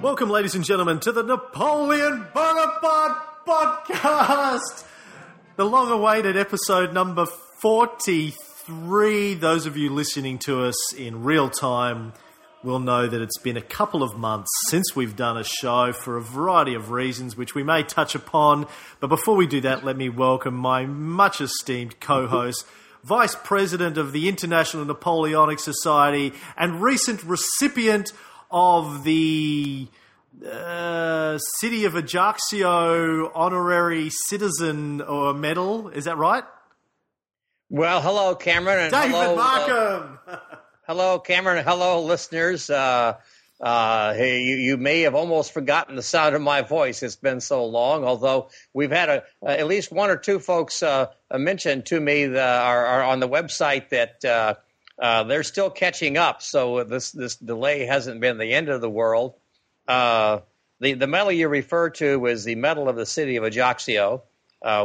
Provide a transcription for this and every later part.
Welcome, ladies and gentlemen, to the Napoleon Bonaparte podcast, the long-awaited episode number 43. Those of you listening to us in real time will know that it's been a couple of months since we've done a show for a variety of reasons, which we may touch upon. But before we do that, let me welcome my much esteemed co-host, Vice President of the International Napoleonic Society and recent recipient of the City of Ajaccio Honorary Citizen or Medal. Is that right? Well, hello, Cameron. And David Markham. Hello, Cameron. Hello, listeners. You may have almost forgotten the sound of my voice. It's been so long, although we've had at least one or two folks mention to me are on the website that they're still catching up, so this delay hasn't been the end of the world. The medal you refer to is the Medal of the City of Ajaccio,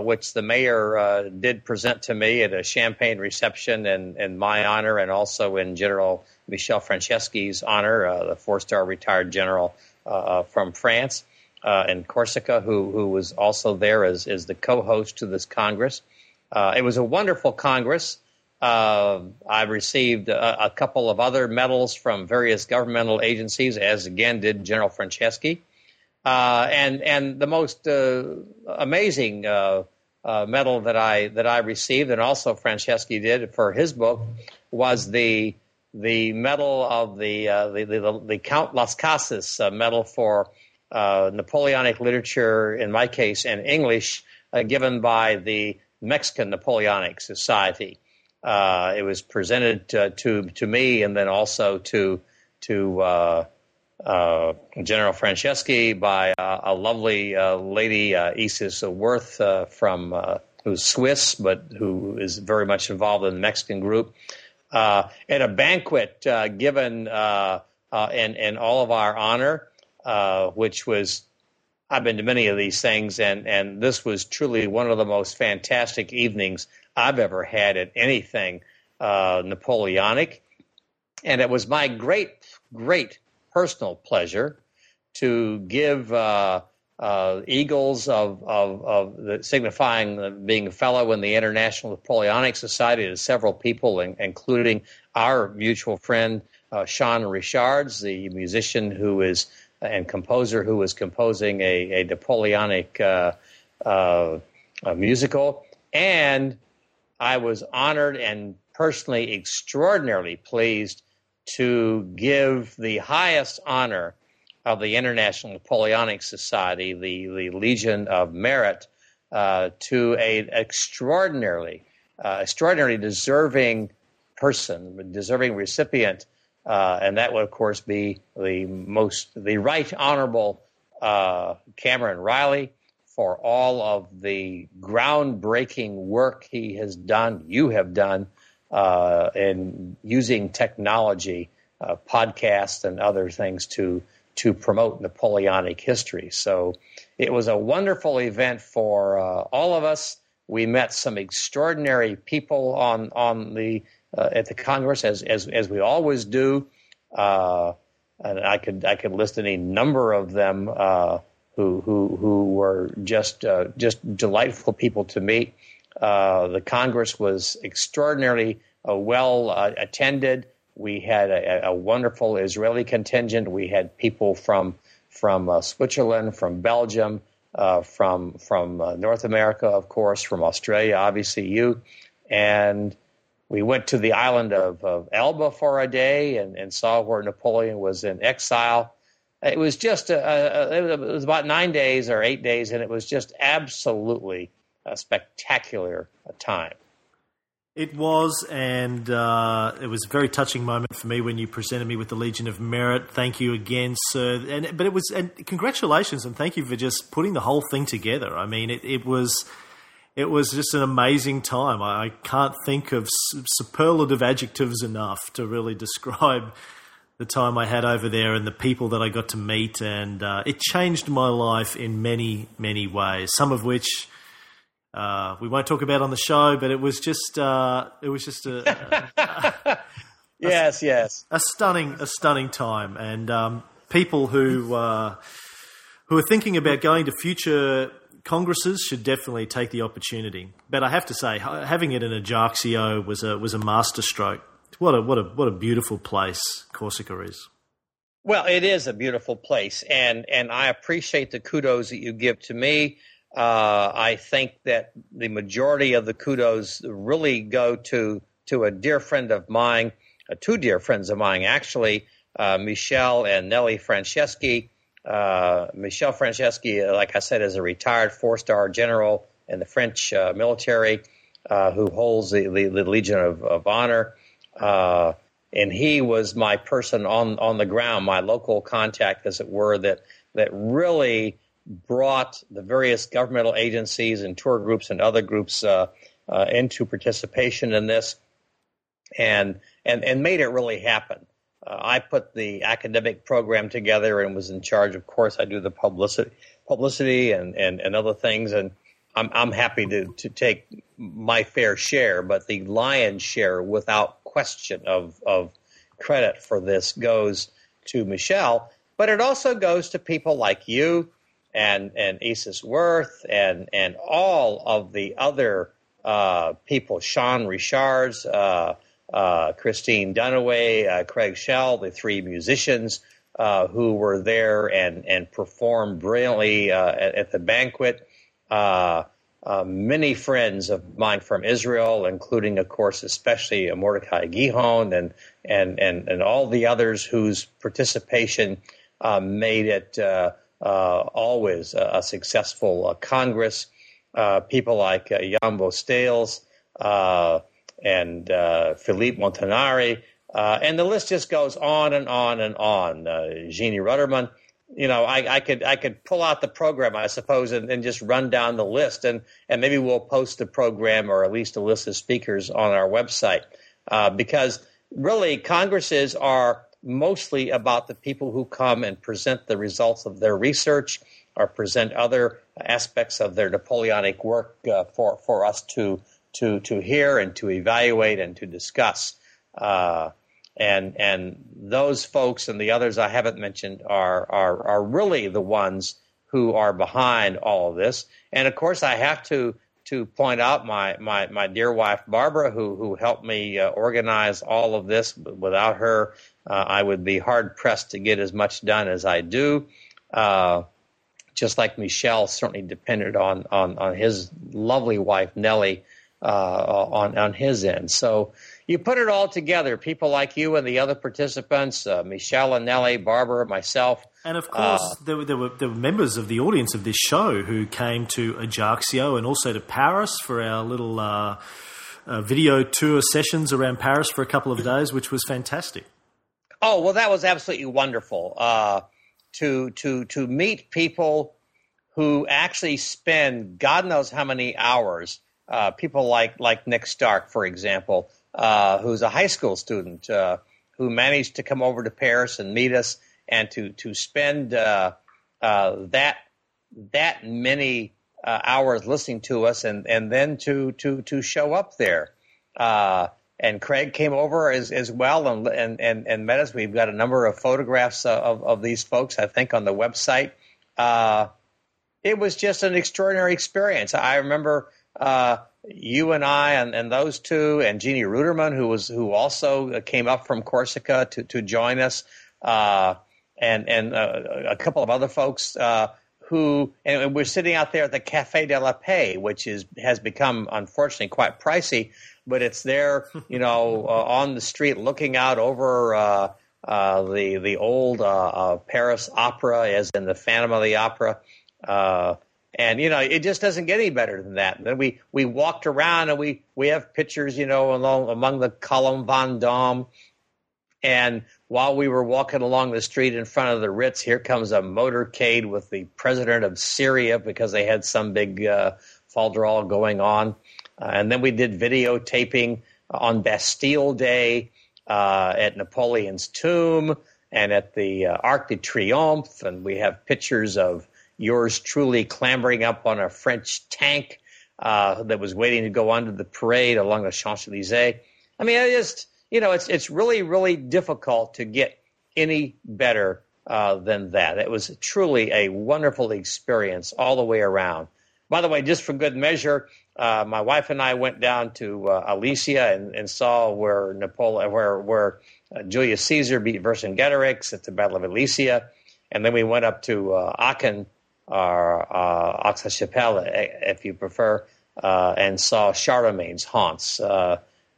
which the mayor did present to me at a champagne reception in my honor and also in General Michel Franceschi's honor, the four-star retired general from France and Corsica, who was also there as the co-host to this Congress. It was a wonderful Congress. I received a couple of other medals from various governmental agencies, as again did General Franceschi. And the most amazing medal that I received, and also Franceschi did for his book, was the medal of the Count Las Cases medal for Napoleonic literature, in my case, in English, given by the Mexican Napoleonic Society. It was presented to me, and then also to General Franceschi by a lovely lady, Isis Wirth, from who's Swiss, but who is very much involved in the Mexican group, at a banquet given in all of our honor, which was, I've been to many of these things, and this was truly one of the most fantastic evenings I've ever had at anything Napoleonic. And it was my great personal pleasure to give eagles signifying being a fellow in the International Napoleonic Society to several people, including our mutual friend Sean Richards, the musician who is and composer who is composing a Napoleonic musical. And I was honored and personally extraordinarily pleased to give the highest honor of the International Napoleonic Society, the Legion of Merit, to an extraordinarily deserving person, deserving recipient, and that would, of course, be the Right Honorable Cameron Riley, for all of the groundbreaking work he has done, you have done, in using technology, podcasts and other things to promote Napoleonic history. So it was a wonderful event for all of us. We met some extraordinary people on the at the Congress, as we always do, and I could list any number of them. Who were just delightful people to meet. The Congress was extraordinarily well attended. We had a wonderful Israeli contingent. We had people from Switzerland, from Belgium, from North America, of course, from Australia, obviously you. And we went to the island of Elba for a day and saw where Napoleon was in exile. It was just it was about 9 days or 8 days, and it was just absolutely a spectacular time. It was, and it was a very touching moment for me when you presented me with the Legion of Merit. Thank you again, sir. And congratulations, and thank you for just putting the whole thing together. I mean, it was just an amazing time. I can't think of superlative adjectives enough to really describe the time I had over there and the people that I got to meet, and it changed my life in many, many ways, some of which we won't talk about on the show, but it was just a stunning time, and people who are thinking about going to future congresses should definitely take the opportunity. But I have to say, having it in Ajaccio was a masterstroke. What a beautiful place Corsica is. Well, it is a beautiful place, and I appreciate the kudos that you give to me. I think that the majority of the kudos really go to a dear friend of mine, two dear friends of mine, actually, Michel and Nelly Franceschi. Michel Franceschi, like I said, is a retired four-star general in the French military who holds the Legion of Honor. And he was my person on the ground, my local contact, as it were, that really brought the various governmental agencies and tour groups and other groups into participation in this and made it really happen. I put the academic program together and was in charge. Of course, I do the publicity and other things, and I'm happy to take my fair share, but the lion's share, without question of credit for this, goes to Michelle, but it also goes to people like you and Isis Wirth and all of the other people, Sean Richards, Christine Dunaway, Craig Schell, the three musicians who were there and performed brilliantly at the banquet. Many friends of mine from Israel, including, of course, especially Mordecai Gihon and all the others whose participation made it always a successful Congress. People like Jan Bostales, and Philippe Montanari, and the list just goes on and on and on. Jeannie Ruderman, you know, I could pull out the program, I suppose, and just run down the list, and maybe we'll post the program or at least a list of speakers on our website, because really Congresses are mostly about the people who come and present the results of their research or present other aspects of their Napoleonic work for us to hear and to evaluate and to discuss. And those folks and the others I haven't mentioned are really the ones who are behind all of this. And of course, I have to point out my dear wife, Barbara, who helped me organize all of this. Without her, I would be hard pressed to get as much done as I do. Just like Michel certainly depended on his lovely wife, Nellie, on his end. So you put it all together, people like you and the other participants, Michelle and Nellie, Barbara, myself. And of course, there were members of the audience of this show who came to Ajaccio and also to Paris for our little video tour sessions around Paris for a couple of days, which was fantastic. Oh, well, that was absolutely wonderful to meet people who actually spend God knows how many hours. People like Nick Stark, for example, who's a high school student who managed to come over to Paris and meet us, and to spend that many hours listening to us, and then to show up there. And Craig came over as well and met us. We've got a number of photographs of these folks, I think, on the website. It was just an extraordinary experience. I remember. You and I and those two and Jeannie Ruderman, who also came up from Corsica to join us, and a couple of other folks who we're sitting out there at the Café de la Paix, which has become unfortunately quite pricey, but it's there, you know, on the street looking out over the old Paris Opera, as in the Phantom of the Opera. And, you know, it just doesn't get any better than that. Then we walked around and we have pictures, you know, among the Column Vendôme. And while we were walking along the street in front of the Ritz, here comes a motorcade with the president of Syria because they had some big falderal going on. And then we did videotaping on Bastille Day at Napoleon's tomb and at the Arc de Triomphe. And we have pictures of yours truly clambering up on a French tank that was waiting to go onto the parade along the Champs-Elysees. I mean, it's really, really difficult to get any better than that. It was truly a wonderful experience all the way around. By the way, just for good measure, my wife and I went down to Alesia and saw where Napoleon, where Julius Caesar beat Vercingetorix at the Battle of Alesia, and then we went up to Aachen, or Aix-la-Chapelle, if you prefer, and saw Charlemagne's haunts.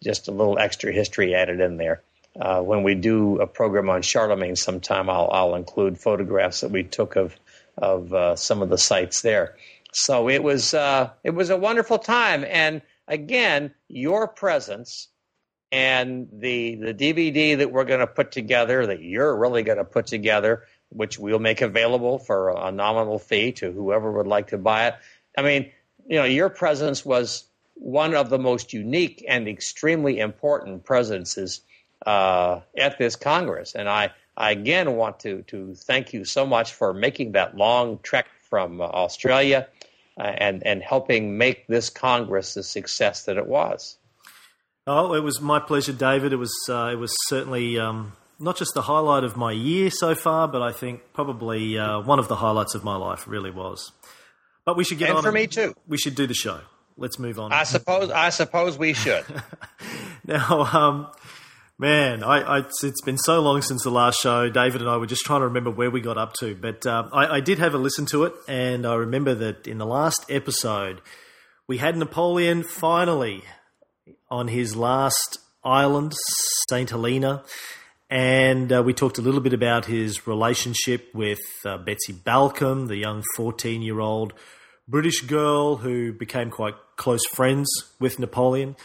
Just a little extra history added in there. When we do a program on Charlemagne sometime, I'll include photographs that we took of some of the sites there. So it was a wonderful time. And again, your presence and the DVD that we're going to put together, that you're really going to put together, which we'll make available for a nominal fee to whoever would like to buy it. I mean, your presence was one of the most unique and extremely important presences at this Congress. And I again want to thank you so much for making that long trek from Australia and helping make this Congress the success that it was. Oh, it was my pleasure, David. It was certainly not just the highlight of my year so far, but I think probably one of the highlights of my life really was. But we should get on. And for me too. We should do the show. Let's move on. I suppose we should. Now, man, it's been so long since the last show. David and I were just trying to remember where we got up to. But I did have a listen to it, and I remember that in the last episode, we had Napoleon finally on his last island, St. Helena, and we talked a little bit about his relationship with Betsy Balcombe, the young 14-year-old British girl who became quite close friends with Napoleon.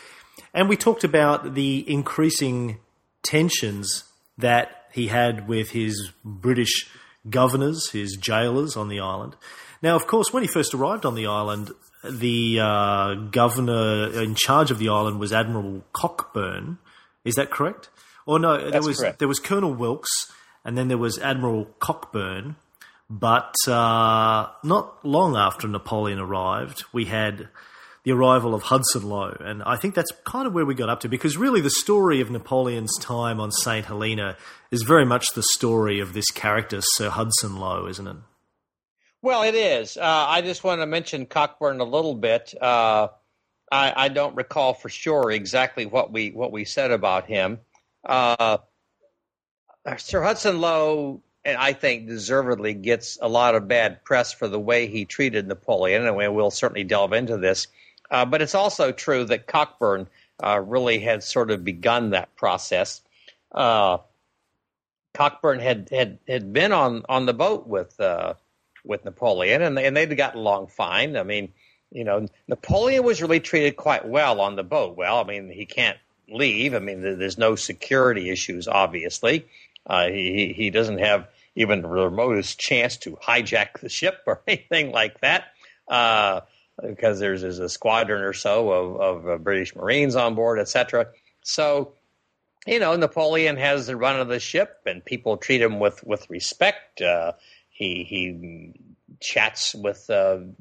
And we talked about the increasing tensions that he had with his British governors, his jailers on the island. Now, of course, when he first arrived on the island, the governor in charge of the island was Admiral Cockburn. Is that correct? Or no, there was Colonel Wilkes, and then there was Admiral Cockburn. But not long after Napoleon arrived, we had the arrival of Hudson Lowe. And I think that's kind of where we got up to, because really the story of Napoleon's time on St. Helena is very much the story of this character, Sir Hudson Lowe, isn't it? Well, it is. I just want to mention Cockburn a little bit. I don't recall for sure exactly what we said about him. Sir Hudson Lowe, and I think deservedly, gets a lot of bad press for the way he treated Napoleon, and we'll certainly delve into this. But it's also true that Cockburn really had sort of begun that process. Cockburn had been on the boat with Napoleon, and they'd gotten along fine. I mean, Napoleon was really treated quite well on the boat. Well, I mean, he can't leave. I mean, there's no security issues, obviously. He doesn't have even the remotest chance to hijack the ship or anything like that. Because there's a squadron or so of British Marines on board, etc. So, Napoleon has the run of the ship, and people treat him with respect. He chats with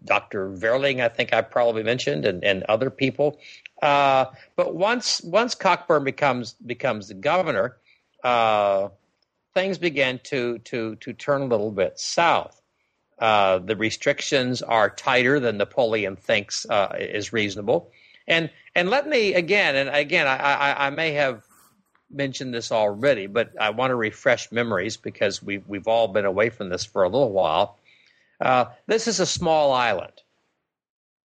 Dr. Verling, I think I probably mentioned, and other people. But once Cockburn becomes the governor, things began to turn a little bit south. The restrictions are tighter than Napoleon thinks is reasonable. And let me again, I may have mentioned this already, but I want to refresh memories because we've all been away from this for a little while. This is a small island.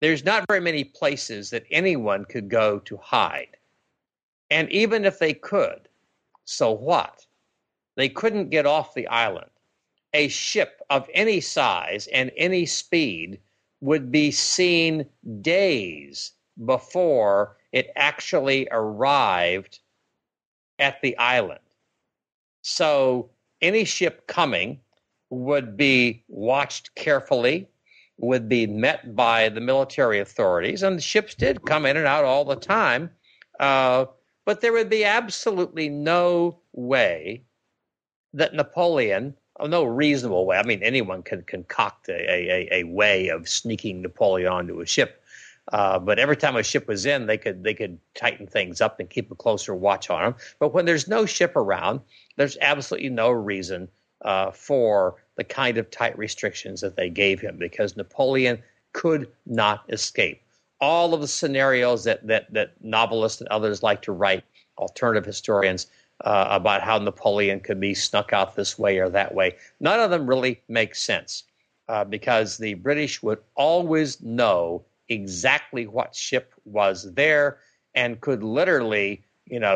There's not very many places that anyone could go to hide. And even if they could, so what? They couldn't get off the island. A ship of any size and any speed would be seen days before it actually arrived at the island. So any ship coming would be watched carefully, would be met by the military authorities, and the ships did come in and out all the time, but there would be absolutely no way that Napoleon, no reasonable way. I mean, anyone can concoct a way of sneaking Napoleon onto a ship. But every time a ship was in, they could tighten things up and keep a closer watch on them. But when there's no ship around, there's absolutely no reason for the kind of tight restrictions that they gave him, because Napoleon could not escape. All of the scenarios that novelists and others like to write, alternative historians, about how Napoleon could be snuck out this way or that way, none of them really make sense, because the British would always know exactly what ship was there and could literally,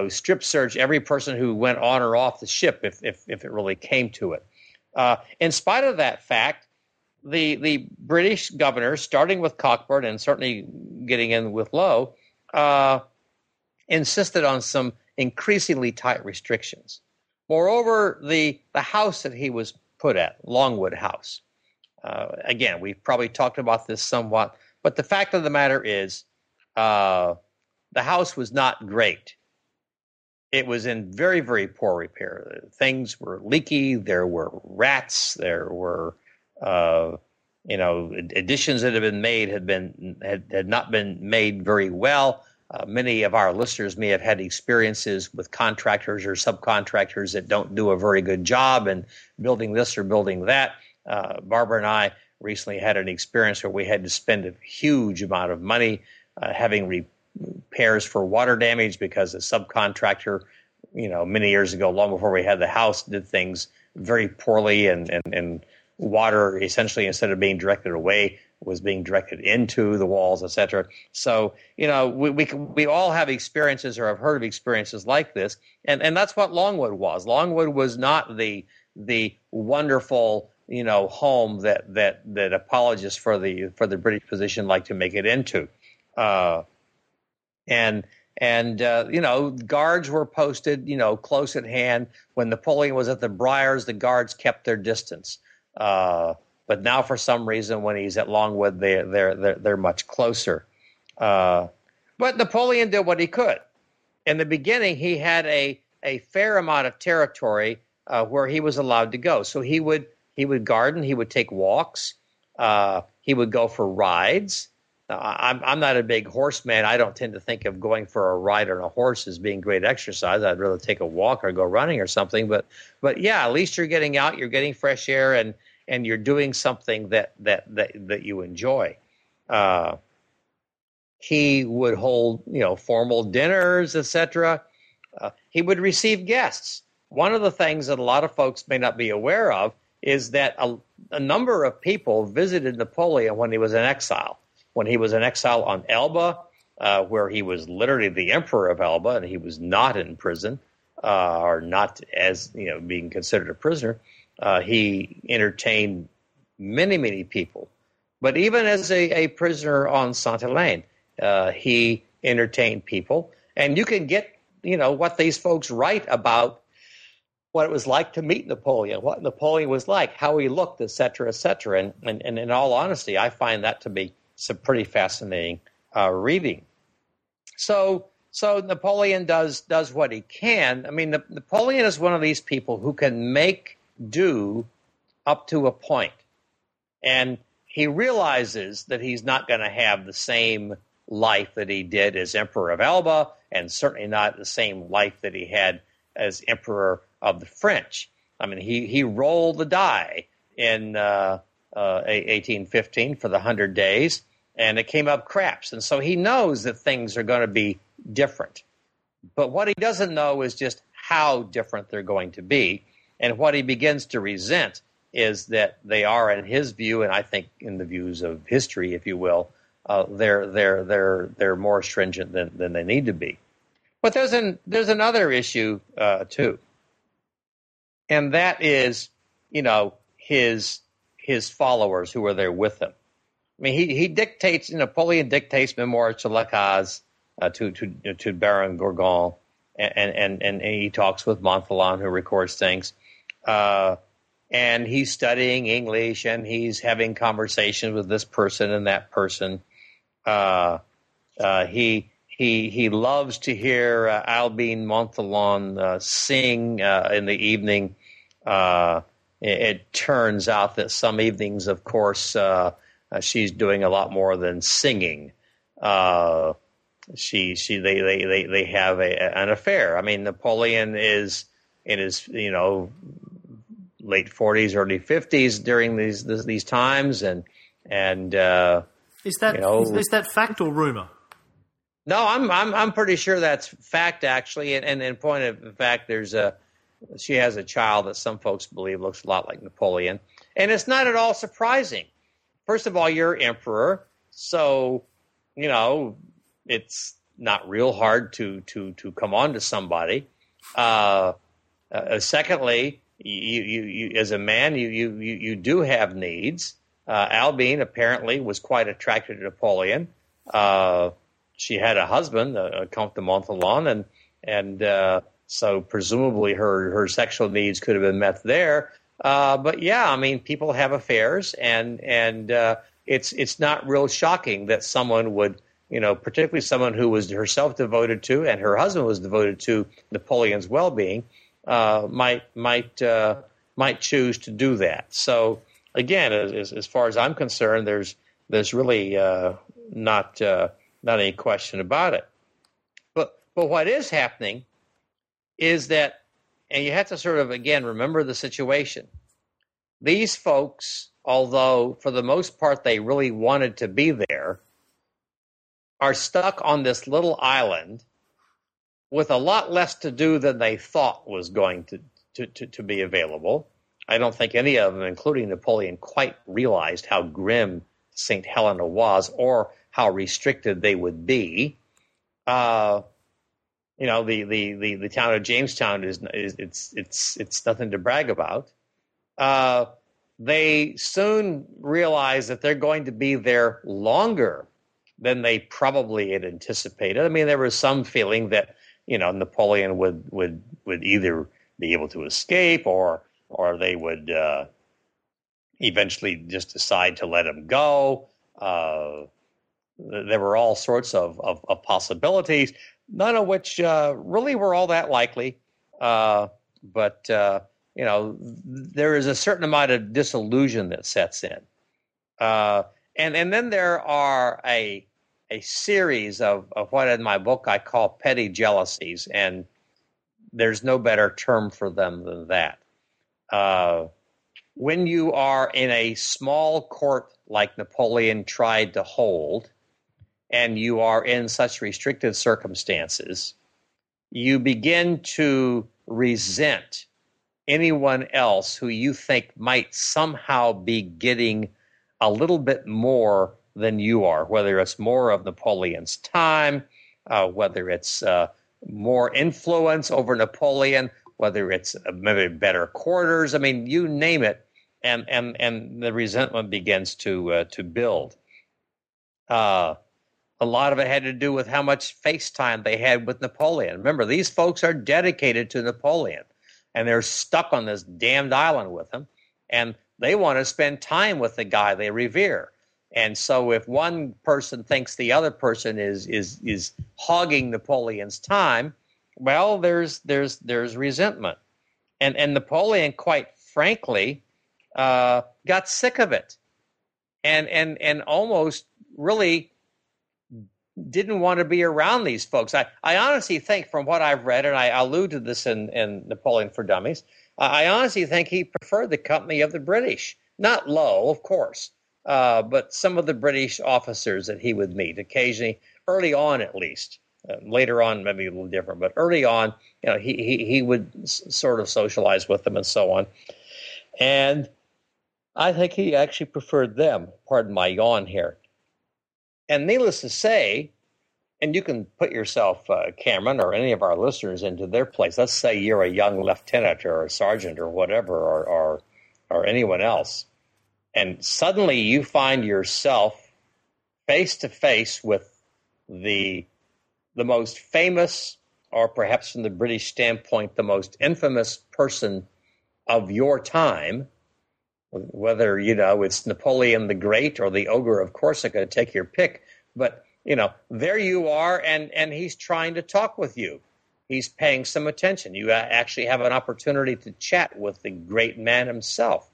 strip search every person who went on or off the ship if it really came to it. In spite of that fact, the British governors, starting with Cockburn and certainly getting in with Lowe, insisted on some increasingly tight restrictions. Moreover, the house that he was put at, Longwood House, again, we've probably talked about this somewhat, but the fact of the matter is the house was not great. It was in very, very poor repair. Things were leaky. There were rats. There were, additions that had not been made very well. Many of our listeners may have had experiences with contractors or subcontractors that don't do a very good job in building this or building that. Barbara and I recently had an experience where we had to spend a huge amount of money having repairs for water damage because a subcontractor, many years ago, long before we had the house, did things very poorly, and water essentially, instead of being directed away, was being directed into the walls, etc. So, we all have experiences or have heard of experiences like this, and that's what Longwood was. Longwood was not the wonderful, home that apologists for the British position like to make it into. Guards were posted, close at hand. When Napoleon was at the Briars, the guards kept their distance. But now, for some reason, when he's at Longwood, they're much closer. But Napoleon did what he could. In the beginning, he had a fair amount of territory where he was allowed to go. So he would garden, he would take walks, he would go for rides. I'm not a big horse man. I don't tend to think of going for a ride on a horse as being great exercise. I'd rather take a walk or go running or something. But yeah, at least you're getting out, you're getting fresh air, and you're doing something that you enjoy. He would hold, formal dinners, etc. He would receive guests. One of the things that a lot of folks may not be aware of is that a number of people visited Napoleon when he was in exile. When he was in exile on Elba, where he was literally the emperor of Elba, and he was not in prison, or not as, being considered a prisoner, he entertained many, many people. But even as a prisoner on St. Helena, he entertained people. And you can get, what these folks write about what it was like to meet Napoleon, what Napoleon was like, how he looked, et cetera, et cetera. And in all honesty, I find that to be some pretty fascinating reading. So Napoleon does what he can. I mean, Napoleon is one of these people who can make do up to a point. And he realizes that he's not going to have the same life that he did as Emperor of Elba, and certainly not the same life that he had as Emperor of the French. I mean, he rolled the die in 1815 for the 100 days, and it came up craps. And so he knows that things are going to be different. But what he doesn't know is just how different they're going to be. And what he begins to resent is that they are, in his view, and I think in the views of history, if you will, they're more stringent than they need to be. But there's another issue too, and that is, his followers who were there with him. I mean, Napoleon dictates Memoires de Las Cases to Baron Gorgon, and he talks with Montholon, who records things, and he's studying English, and he's having conversations with this person and that person. He loves to hear Albin Montholon sing in the evening. It turns out that some evenings, of course, she's doing a lot more than singing. They have an affair. I mean, Napoleon is in his late 40s, early 50s during these times, and is that fact or rumor? No, I'm pretty sure that's fact, actually. And in point of fact, she has a child that some folks believe looks a lot like Napoleon, and it's not at all surprising. First of all, you're emperor, so it's not real hard to come on to somebody. Secondly, you as a man, you do have needs. Albine apparently was quite attracted to Napoleon. She had a husband, Comte de Montholon, and so presumably her sexual needs could have been met there. But yeah, I mean, people have affairs, and it's not real shocking that someone would, particularly someone who was herself devoted to and her husband was devoted to Napoleon's well-being, might choose to do that. So again, as far as I'm concerned, there's really not any question about it. But what is happening is that, and you have to sort of again remember the situation. These folks, although for the most part they really wanted to be there, are stuck on this little island with a lot less to do than they thought was going to be available. I don't think any of them, including Napoleon, quite realized how grim St. Helena was or how restricted they would be. The town of Jamestown is nothing to brag about. They soon realize that they're going to be there longer than they probably had anticipated. I mean, there was some feeling that, Napoleon would either be able to escape or they would eventually just decide to let him go. There were all sorts of possibilities, none of which really were all that likely. But there is a certain amount of disillusion that sets in. And then there are a series of what in my book I call petty jealousies, and there's no better term for them than that. When you are in a small court like Napoleon tried to hold, and you are in such restricted circumstances, you begin to resent anyone else who you think might somehow be getting a little bit more than you are, whether it's more of Napoleon's time, whether it's more influence over Napoleon, whether it's maybe better quarters. I mean, you name it, and the resentment begins to build. A lot of it had to do with how much face time they had with Napoleon. Remember, these folks are dedicated to Napoleon, and they're stuck on this damned island with him, and they want to spend time with the guy they revere. And so if one person thinks the other person is hogging Napoleon's time, well, there's resentment. And Napoleon, quite frankly, got sick of it and almost really didn't want to be around these folks. I honestly think from what I've read, and I allude to this in Napoleon for Dummies, I honestly think he preferred the company of the British. Not Lowe, of course, but some of the British officers that he would meet occasionally, early on at least. Later on, maybe a little different, but early on, he would sort of socialize with them and so on. And I think he actually preferred them. Pardon my yawn here. And needless to say, and you can put yourself, Cameron, or any of our listeners into their place. Let's say you're a young lieutenant or a sergeant or whatever, or anyone else. And suddenly you find yourself face to face with the most famous, or perhaps from the British standpoint, the most infamous person of your time, whether, it's Napoleon the Great or the Ogre of Corsica, take your pick. But, there you are, and he's trying to talk with you. He's paying some attention. You actually have an opportunity to chat with the great man himself.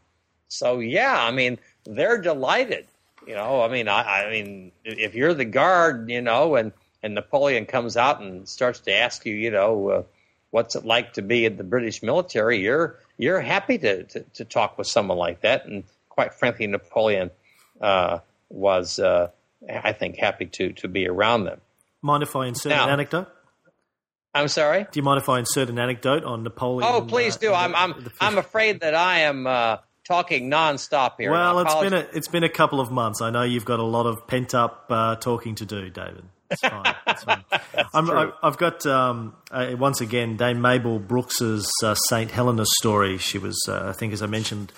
So, yeah, I mean, they're delighted. You know, I mean, I mean, if you're the guard, you know, and Napoleon comes out and starts to ask you, you know, what's it like to be in the British military, you're happy to talk with someone like that. And quite frankly, Napoleon was, I think, happy to be around them. Mind if I insert an anecdote? I'm sorry? Do you mind if I insert an anecdote on Napoleon? Oh, please do. I'm afraid that I am talking nonstop here. Well, it's been a couple of months. I know you've got a lot of pent-up talking to do, David. It's fine. It's fine. I've got, once again, Dame Mabel Brooks's St. Helena story. She was, I think, as I mentioned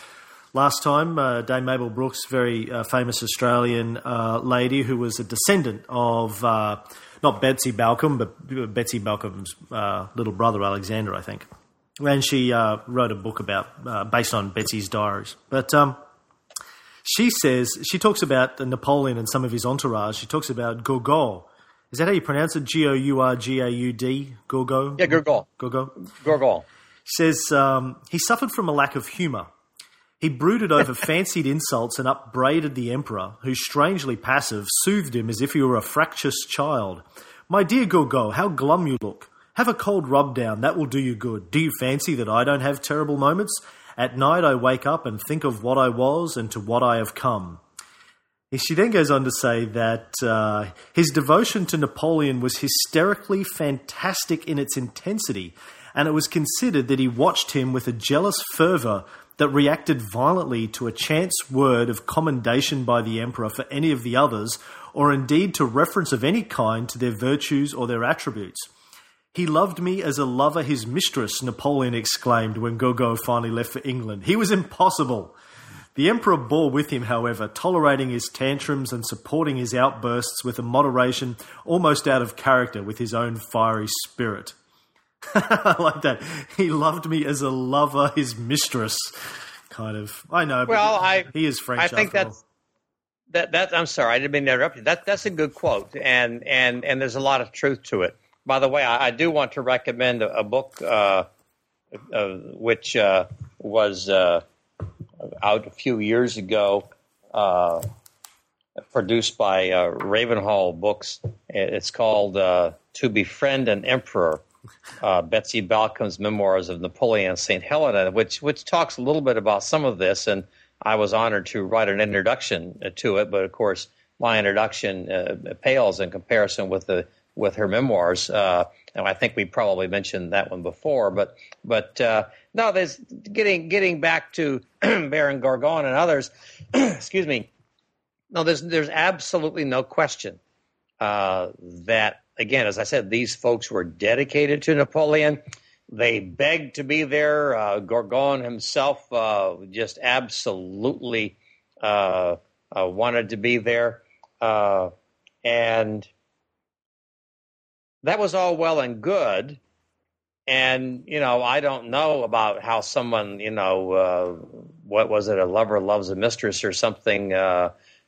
last time, Dame Mabel Brooks, very famous Australian lady who was a descendant of not Betsy Balcombe, but Betsy Balcombe's little brother, Alexander, I think. And she wrote a book about based on Betsy's diaries. But she says, she talks about Napoleon and some of his entourage. She talks about Gorgon. Is that how you pronounce it? Gourgaud? Gorgon? Yeah, Gorgon. Gorgon. She says, he suffered from a lack of humour. He brooded over fancied insults and upbraided the emperor, who, strangely passive, soothed him as if he were a fractious child. My dear Gorgon, how glum you look. Have a cold rub down, that will do you good. Do you fancy that I don't have terrible moments? At night I wake up and think of what I was and to what I have come. She then goes on to say that his devotion to Napoleon was hysterically fantastic in its intensity, and it was considered that he watched him with a jealous fervour that reacted violently to a chance word of commendation by the emperor for any of the others, or indeed to reference of any kind to their virtues or their attributes. He loved me as a lover his mistress, Napoleon exclaimed when Gogo finally left for England. He was impossible. The emperor bore with him, however, tolerating his tantrums and supporting his outbursts with a moderation almost out of character with his own fiery spirit. I like that. He loved me as a lover, his mistress. Kind of. I know. Well, but he is French. I think that's. I'm sorry, I didn't mean to interrupt you. That's a good quote, and there's a lot of truth to it. By the way, I do want to recommend a book which was out a few years ago, produced by Ravenhall Books. It's called "To Befriend an Emperor." Betsy Balcombe's Memoirs of Napoleon, St. Helena, which talks a little bit about some of this, and I was honored to write an introduction to it. But of course, my introduction pales in comparison with her memoirs, and I think we probably mentioned that one before. But no, there's getting back to Baron Gorgon and others. Excuse me. No, there's absolutely no question that. Again, as I said, these folks were dedicated to Napoleon. They begged to be there. Gorgon himself just absolutely wanted to be there. And that was all well and good. And, you know, I don't know about how someone, you know, what was it, a lover loves a mistress or something,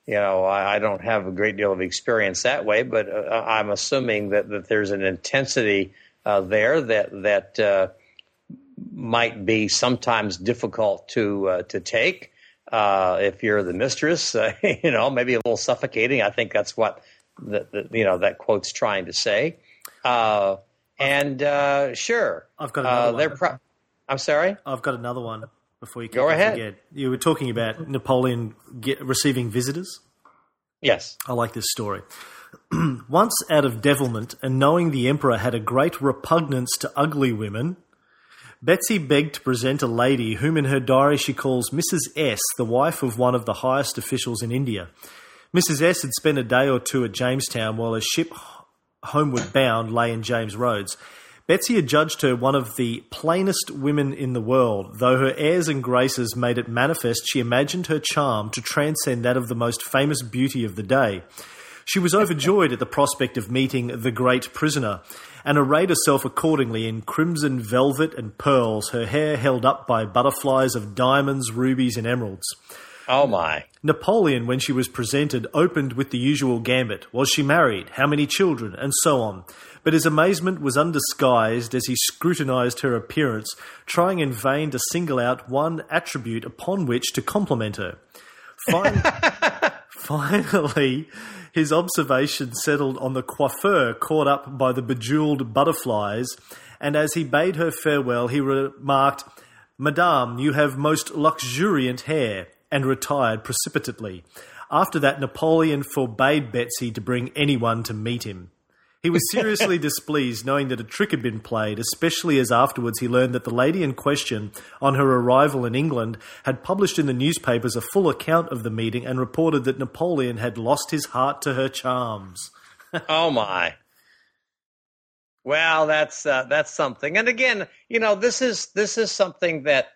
you know, I don't have a great deal of experience that way, but I'm assuming that there's an intensity there that might be sometimes difficult to take if you're the mistress. You know, maybe a little suffocating. I think that's what that quote's trying to say. Sure, I've got another one. I'm sorry, I've got another one. Before you go ahead. You were talking about Napoleon receiving visitors. Yes. I like this story. Once out of devilment and knowing the emperor had a great repugnance to ugly women, Betsy begged to present a lady whom in her diary she calls Mrs. S, the wife of one of the highest officials in India. Mrs. S had spent a day or two at Jamestown while her ship homeward bound lay in James Roads. Betsy had judged her one of the plainest women in the world, though her airs and graces made it manifest she imagined her charm to transcend that of the most famous beauty of the day. She was overjoyed at the prospect of meeting the great prisoner, and arrayed herself accordingly in crimson velvet and pearls, her hair held up by butterflies of diamonds, rubies, and emeralds. Oh, my. Napoleon, when she was presented, opened with the usual gambit. Was she married? How many children? And so on. But his amazement was undisguised as he scrutinized her appearance, trying in vain to single out one attribute upon which to compliment her. Finally, his observation settled on the coiffeur caught up by the bejeweled butterflies, and as he bade her farewell, he remarked, "Madame, you have most luxuriant hair," and retired precipitately. After that, Napoleon forbade Betsy to bring anyone to meet him. He was seriously displeased knowing that a trick had been played, especially as afterwards he learned that the lady in question, on her arrival in England, had published in the newspapers a full account of the meeting and reported that Napoleon had lost his heart to her charms. Oh, my. Well, that's something. And again, you know, this is something that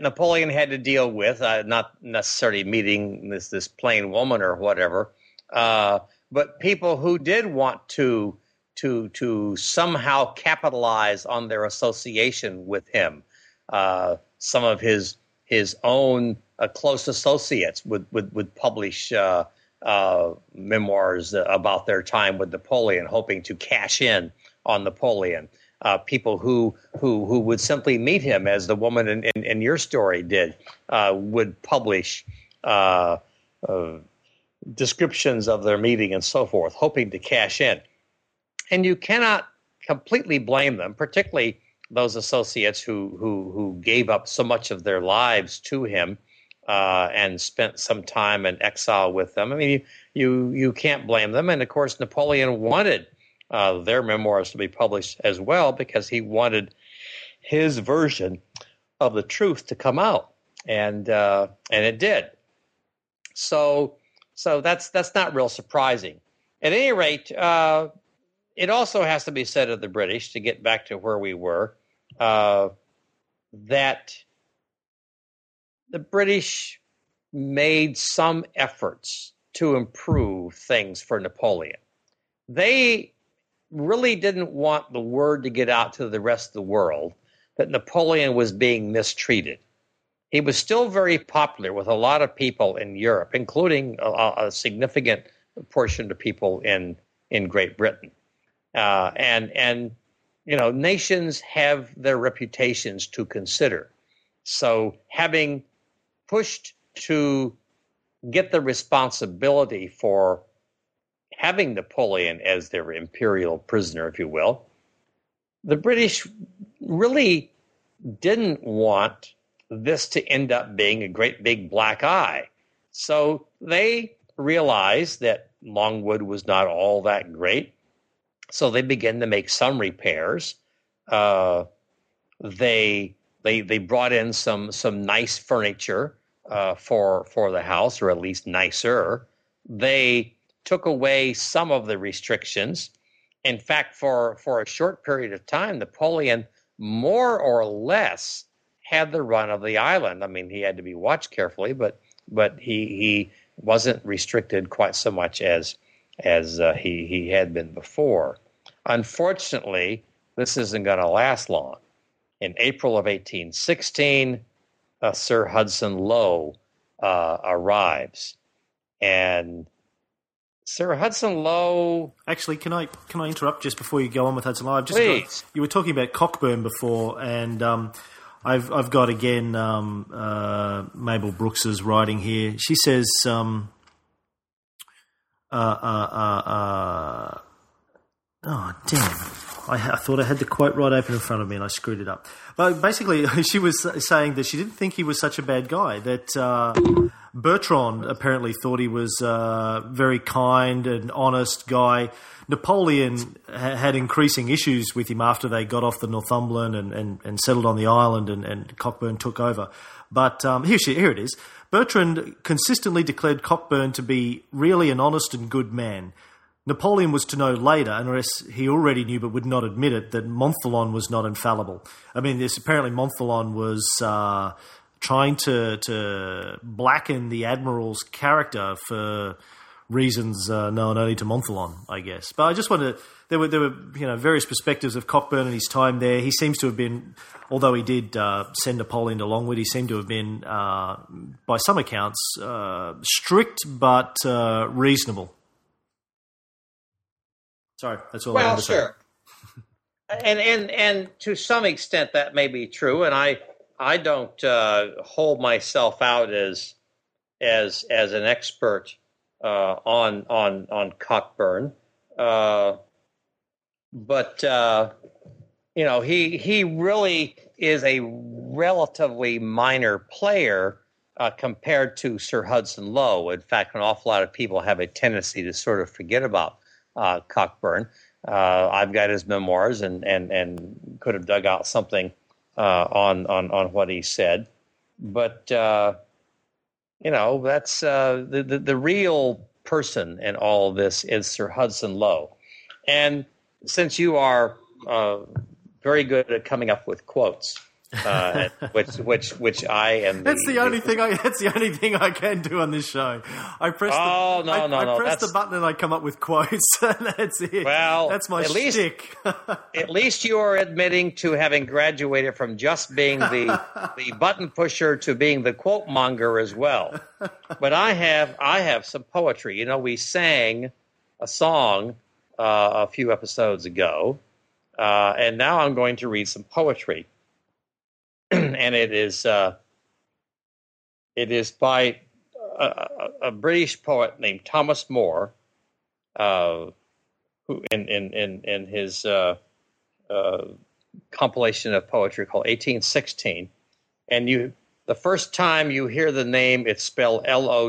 Napoleon had to deal with, not necessarily meeting this plain woman or whatever, but people who did want to somehow capitalize on their association with him. Some of his own close associates would publish memoirs about their time with Napoleon, hoping to cash in on Napoleon. People who would simply meet him, as the woman in your story did, would publish descriptions of their meeting and so forth, hoping to cash in. And you cannot completely blame them, particularly those associates who gave up so much of their lives to him and spent some time in exile with them. I mean, you can't blame them. And, of course, Napoleon wanted their memoirs to be published as well, because he wanted his version of the truth to come out. And it did. So that's not real surprising. At any rate, it also has to be said of the British, to get back to where we were, that the British made some efforts to improve things for Napoleon. They really didn't want the word to get out to the rest of the world that Napoleon was being mistreated. He was still very popular with a lot of people in Europe, including a significant portion of people in Great Britain. And you know, nations have their reputations to consider. So having pushed to get the responsibility for having Napoleon as their imperial prisoner, if you will, the British really didn't want this to end up being a great big black eye. So they realized that Longwood was not all that great, so they began to make some repairs. They brought in some nice furniture for the house, or at least nicer. They took away some of the restrictions. In fact, for a short period of time, Napoleon more or less had the run of the island. I mean, he had to be watched carefully, but he wasn't restricted quite so much as he had been before. Unfortunately, this isn't going to last long. In April of 1816, Sir Hudson Lowe arrives, and Sir Hudson Lowe. Actually, can I interrupt just before you go on with Hudson Lowe? You were talking about Cockburn before, and I've got again Mabel Brooks's writing here. She says, "Oh damn! I thought I had the quote right open in front of me, and I screwed it up." But basically, she was saying that she didn't think he was such a bad guy. That Bertrand apparently thought he was very kind and honest guy. Napoleon had increasing issues with him after they got off the Northumberland and settled on the island, and Cockburn took over. But here it is. Bertrand consistently declared Cockburn to be really an honest and good man. Napoleon was to know later, unless he already knew but would not admit it, that Montholon was not infallible. I mean, apparently Montholon was trying to blacken the admiral's character for reasons known only to Montholon, I guess. But I just wanted to, there were you know, various perspectives of Cockburn and his time there. He seems to have been, although he did send Napoleon to Longwood, he seemed to have been, by some accounts, strict but reasonable. Sorry, that's all I have to say. Well, sure. and to some extent that may be true, and I don't hold myself out as an expert on Cockburn. But he really is a relatively minor player compared to Sir Hudson Lowe. In fact, an awful lot of people have a tendency to sort of forget about Cockburn. I've got his memoirs and could have dug out something on what he said. But, that's the real person in all of this is Sir Hudson Lowe. And since you are very good at coming up with quotes, which I am. That's the only thing I can do on this show. I press the button and I come up with quotes. And that's it. Well, that's my shtick. At least you are admitting to having graduated from just being the button pusher to being the quote monger as well. But I have some poetry. You know, we sang a song a few episodes ago, and now I'm going to read some poetry. And it is by a British poet named Thomas Moore, who in his compilation of poetry called 1816. And the first time you hear the name, it's spelled Lowe.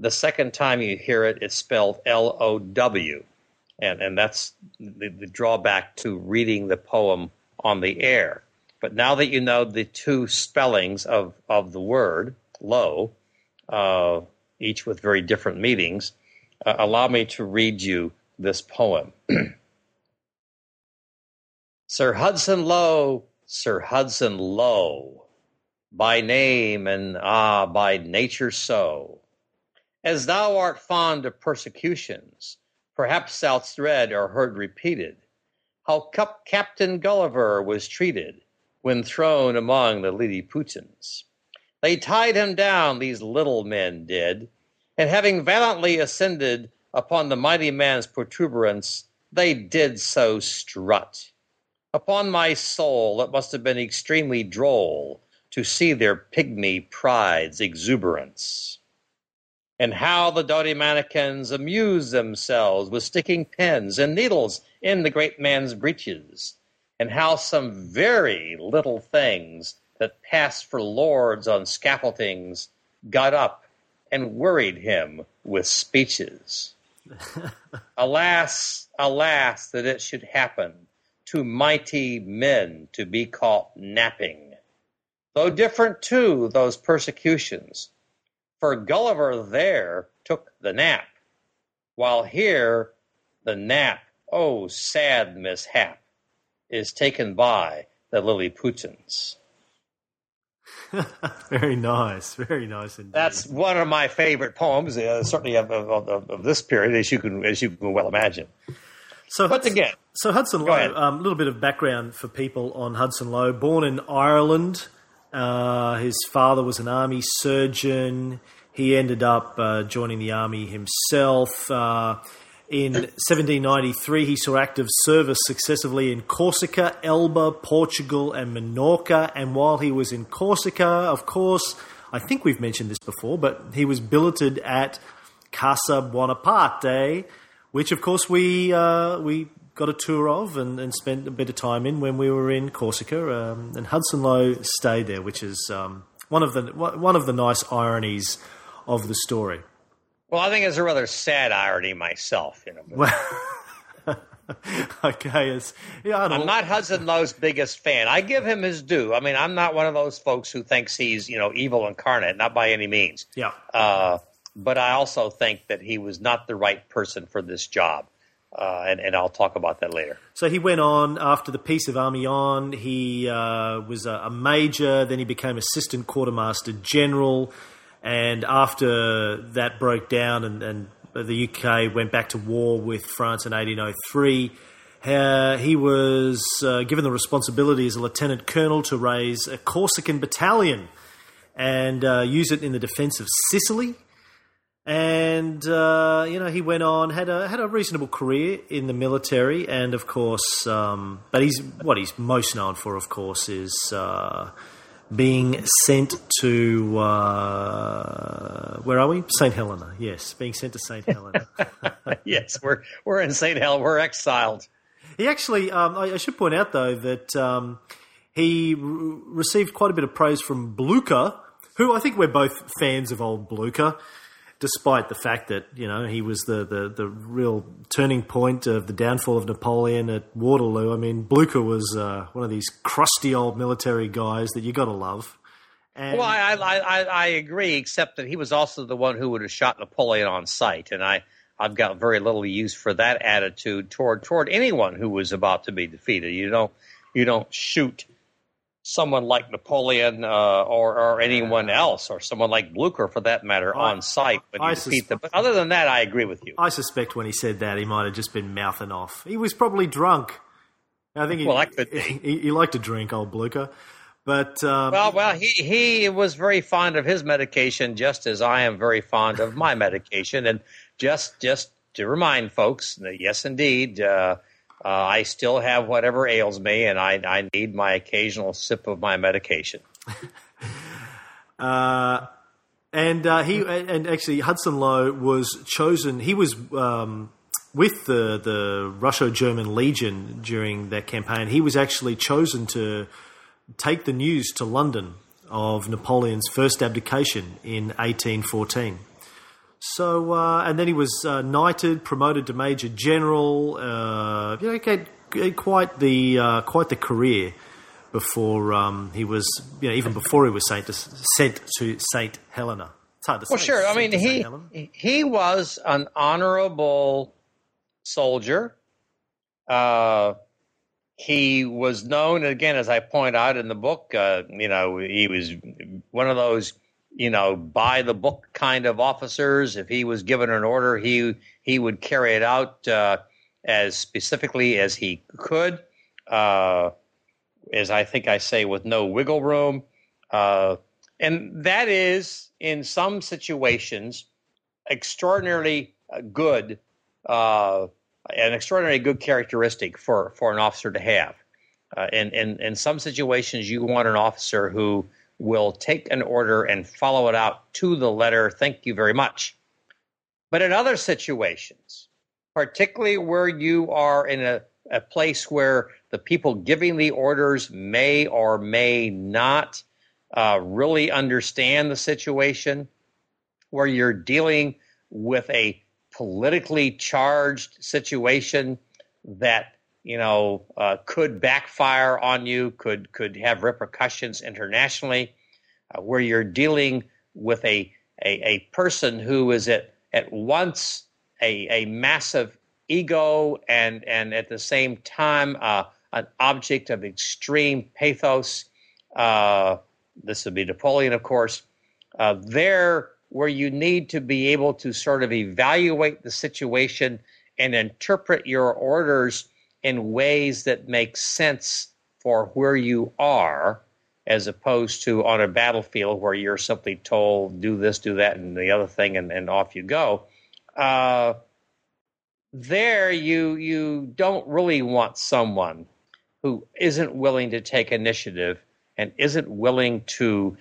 The second time you hear it, it's spelled Low. And that's the drawback to reading the poem on the air. But now that you know the two spellings of the word, low, each with very different meanings, allow me to read you this poem. Sir Hudson Lowe, Sir Hudson Lowe, by name and by nature so, as thou art fond of persecutions, perhaps thou'st read or heard repeated, how Captain Gulliver was treated, when thrown among the Lilliputians. They tied him down, these little men did, and having valiantly ascended upon the mighty man's protuberance, they did so strut. Upon my soul, it must have been extremely droll to see their pygmy pride's exuberance. And how the doughty mannikins amused themselves with sticking pins and needles in the great man's breeches, and how some very little things that passed for lords on scaffoldings got up and worried him with speeches. Alas, alas, that it should happen to mighty men to be caught napping. Though different too, those persecutions, for Gulliver there took the nap, while here the nap, oh sad mishap, is taken by the Lilliputians. Very nice indeed. That's one of my favorite poems, certainly of this period, as you can well imagine. So Hudson Lowe. A little bit of background for people on Hudson Lowe. Born in Ireland, his father was an army surgeon. He ended up joining the army himself. In 1793, he saw active service successively in Corsica, Elba, Portugal, and Minorca. And while he was in Corsica, of course, I think we've mentioned this before, but he was billeted at Casa Buonaparte, which, of course, we got a tour of and spent a bit of time in when we were in Corsica. And Hudson Lowe stayed there, which is one of the nice ironies of the story. Well, I think it's a rather sad irony myself. Okay. I'm not Hudson Lowe's biggest fan. I give him his due. I mean, I'm not one of those folks who thinks he's, evil incarnate, not by any means. Yeah. But I also think that he was not the right person for this job, and I'll talk about that later. So he went on after the Peace of Amiens. He was a major. Then he became assistant quartermaster general. And after that broke down and the UK went back to war with France in 1803, he was given the responsibility as a lieutenant colonel to raise a Corsican battalion and use it in the defence of Sicily. And, he went on, had a reasonable career in the military. And, of course, but he's most known for, of course, is being sent to where are we? St. Helena. Yes, being sent to St. Helena. Yes, we're in St. Helena. We're exiled. He actually, I should point out though that he received quite a bit of praise from Blucher, who I think we're both fans of old Blucher, despite the fact that, you know, he was the real turning point of the downfall of Napoleon at Waterloo. I mean, Blucher was one of these crusty old military guys that you got to love. And, well, I agree, except that he was also the one who would have shot Napoleon on sight, and I've got very little use for that attitude toward anyone who was about to be defeated. You don't shoot someone like Napoleon or anyone else, or someone like Blucher for that matter, on sight. But other than that, I agree with you. I suspect when he said that, he might have just been mouthing off. He was probably drunk. I think he liked to drink, old Blucher. But he was very fond of his medication, just as I am very fond of my medication. And just to remind folks that, yes, indeed, I still have whatever ails me, and I need my occasional sip of my medication. Actually, Hudson Lowe was chosen. He was with the Russo-German Legion during that campaign. He was actually chosen to take the news to London of Napoleon's first abdication in 1814. So, and then he was knighted, promoted to major general. Had quite the career before he was, even before he was sent to St. Helena. It's hard to say. Well, sure. I mean, he was an honorable soldier. He was known, again, as I point out in the book. He was one of those, by the book kind of officers. If he was given an order, he would carry it out as specifically as he could, as I think I say, with no wiggle room. And that is, in some situations, an extraordinarily good characteristic for an officer to have. In some situations, you want an officer who will take an order and follow it out to the letter, thank you very much. But in other situations, particularly where you are in a place where the people giving the orders may or may not really understand the situation, where you're dealing with a politically charged situation that could backfire on you, could have repercussions internationally, where you're dealing with a person who is at once a massive ego and at the same time an object of extreme pathos. This would be Napoleon, of course. There, where you need to be able to sort of evaluate the situation and interpret your orders in ways that make sense for where you are, as opposed to on a battlefield where you're simply told, do this, do that, and the other thing, and off you go. There you don't really want someone who isn't willing to take initiative and isn't willing to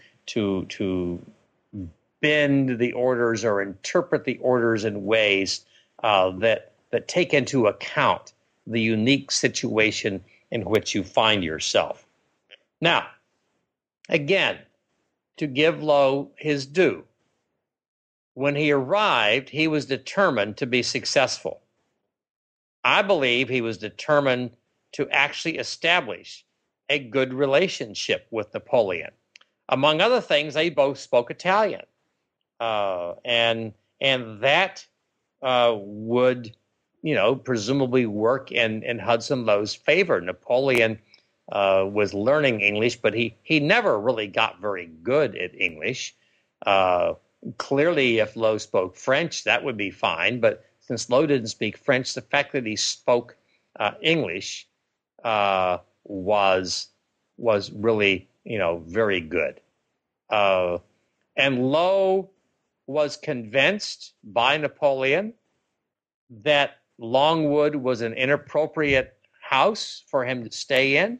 bend the orders or interpret the orders in ways that take into account the unique situation in which you find yourself. Now, again, to give Lowe his due, when he arrived, he was determined to be successful. I believe he was determined to actually establish a good relationship with Napoleon. Among other things, they both spoke Italian, and that would, presumably work in Hudson Lowe's favor. Napoleon was learning English, but he never really got very good at English. Clearly, if Lowe spoke French, that would be fine. But since Lowe didn't speak French, the fact that he spoke English was really, very good. And Lowe was convinced by Napoleon that Longwood was an inappropriate house for him to stay in,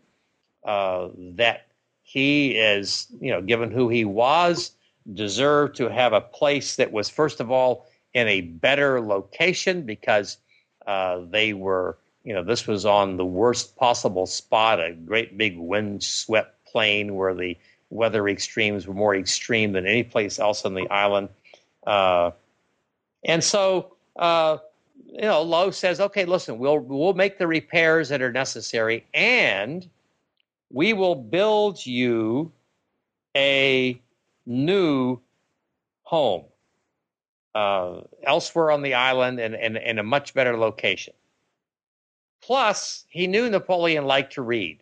that He is, you know, given who he was, deserved to have a place that was, first of all, in a better location because they were, you know, this was on the worst possible spot, a great big wind-swept plain where the weather extremes were more extreme than any place else on the island. And so, you know, Lowe says, okay, listen, we'll make the repairs that are necessary, and we will build you a new home elsewhere on the island and in a much better location. Plus, he knew Napoleon liked to read.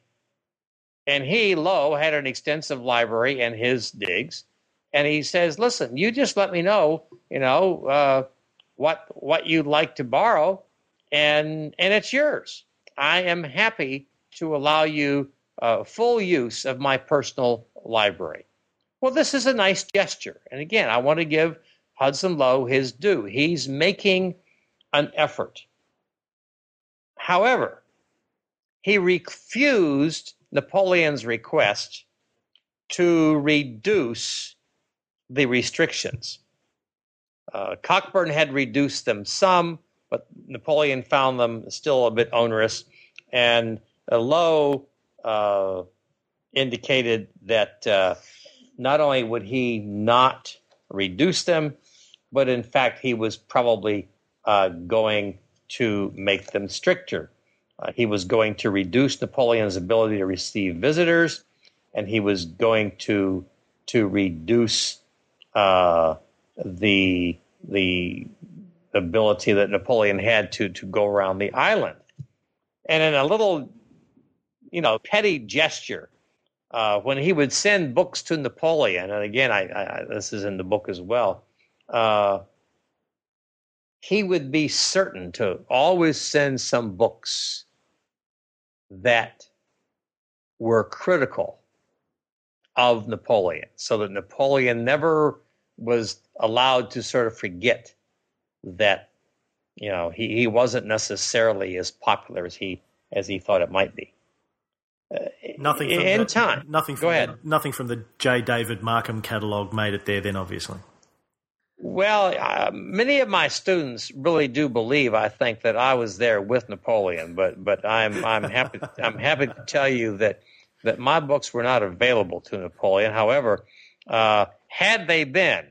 And he, Lowe, had an extensive library in his digs. And he says, listen, you just let me know, you know, what you'd like to borrow, and it's yours. I am happy to allow you full use of my personal library. Well, this is a nice gesture. And again, I want to give Hudson Lowe his due. He's making an effort. However, he refused Napoleon's request to reduce the restrictions. Cockburn had reduced them some, but Napoleon found them still a bit onerous, and Lowe indicated that not only would he not reduce them, but in fact he was probably going to make them stricter. He was going to reduce Napoleon's ability to receive visitors, and he was going to reduce the ability that Napoleon had to go around the island. And in a little, you know, petty gesture, when he would send books to Napoleon, and again, I this is in the book as well, he would be certain to always send some books that were critical of Napoleon, so that Napoleon never was allowed to sort of forget that, you know, he wasn't necessarily as popular as he thought it might be. Nothing from in the, time. Nothing from nothing from the J. David Markham catalog made it there then, obviously. Well, many of my students really do believe, I think, that I was there with Napoleon, but I'm happy I'm happy to tell you that my books were not available to Napoleon. However, had they been,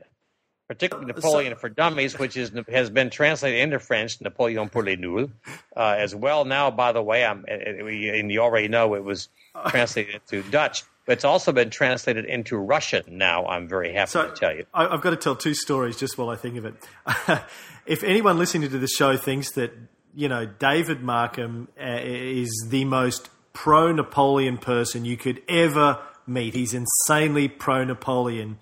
particularly Napoleon for Dummies, which has been translated into French, Napoleon pour les nuls, as well now, by the way, and you already know it was translated into Dutch. But it's also been translated into Russian now, I'm very happy to tell you. I've got to tell two stories just while I think of it. If anyone listening to the show thinks that, you know, David Markham is the most pro-Napoleon person you could ever meet, he's insanely pro-Napoleon.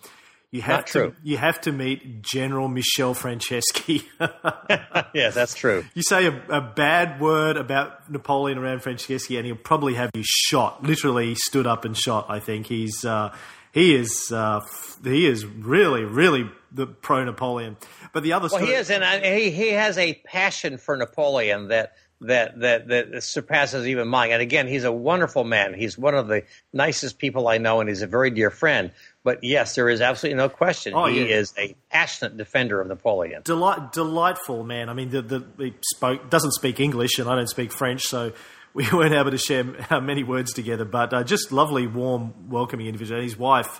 You have to meet General Michel Franceschi. Yeah, that's true. You say a bad word about Napoleon around Franceschi, and he'll probably have you shot. Literally stood up and shot. I think he is really, really the pro Napoleon. But the other story, he is, and he has a passion for Napoleon that surpasses even mine. And again, he's a wonderful man. He's one of the nicest people I know, and he's a very dear friend. But yes, there is absolutely no question. He is a passionate defender of Napoleon. Delightful man. I mean, doesn't speak English, and I don't speak French, so we weren't able to share many words together. But just lovely, warm, welcoming individual. And his wife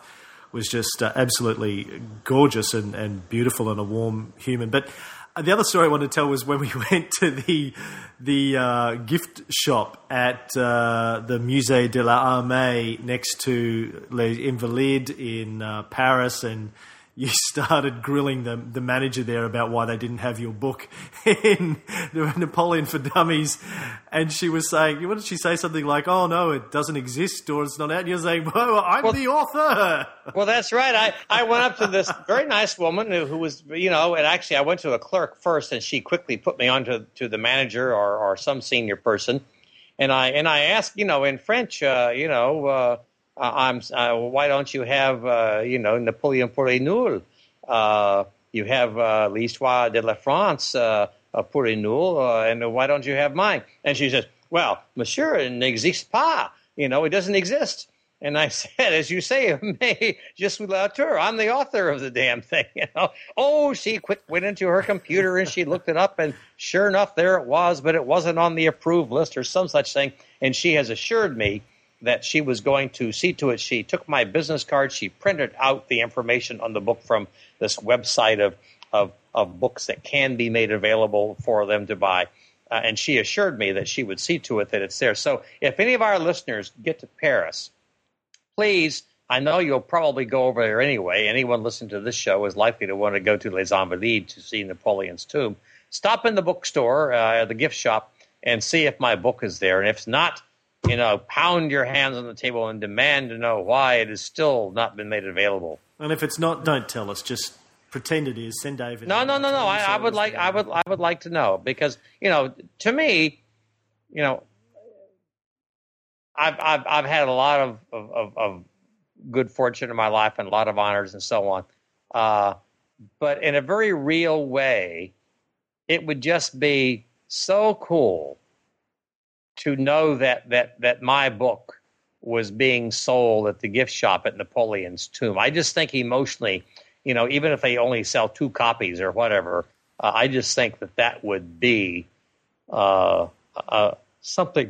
was just absolutely gorgeous and beautiful and a warm human. But the other story I wanted to tell was when we went to the gift shop at the Musée de l'Armée next to Les Invalides in Paris, and you started grilling the manager there about why they didn't have your book in Napoleon for Dummies, and she was saying, what did she say? Something like, "Oh no, it doesn't exist, or it's not out." And you're saying, "Well, I'm the author." Well, that's right. I went up to this very nice woman who was, you know, and actually I went to a clerk first, and she quickly put me on to the manager or some senior person, and I asked, you know, in French, you know, why don't you have, you know, Napoleon pour les nuls? You have l'histoire de la France pour les nuls, and why don't you have mine? And she says, well, monsieur, it n'existe pas. You know, it doesn't exist. And I said, as you say, mais je suis l'auteur. I'm the author of the damn thing. You know? Oh, she quick went into her computer and she looked it up, and sure enough, there it was, but it wasn't on the approved list or some such thing. And she has assured me that she was going to see to it. She took my business card. She printed out the information on the book from this website of books that can be made available for them to buy. And she assured me that she would see to it that it's there. So if any of our listeners get to Paris, please, I know you'll probably go over there anyway. Anyone listening to this show is likely to want to go to Les Invalides to see Napoleon's tomb. Stop in the bookstore, the gift shop, and see if my book is there. And if not, you know, pound your hands on the table and demand to know why it has still not been made available. And if it's not, don't tell us. Just pretend it is. Send David. No. I would like to know, because, you know, to me, you know, I've had a lot of good fortune in my life and a lot of honors and so on. But in a very real way, it would just be so cool to know that my book was being sold at the gift shop at Napoleon's tomb. I just think emotionally, you know, even if they only sell 2 copies or whatever, I just think that would be something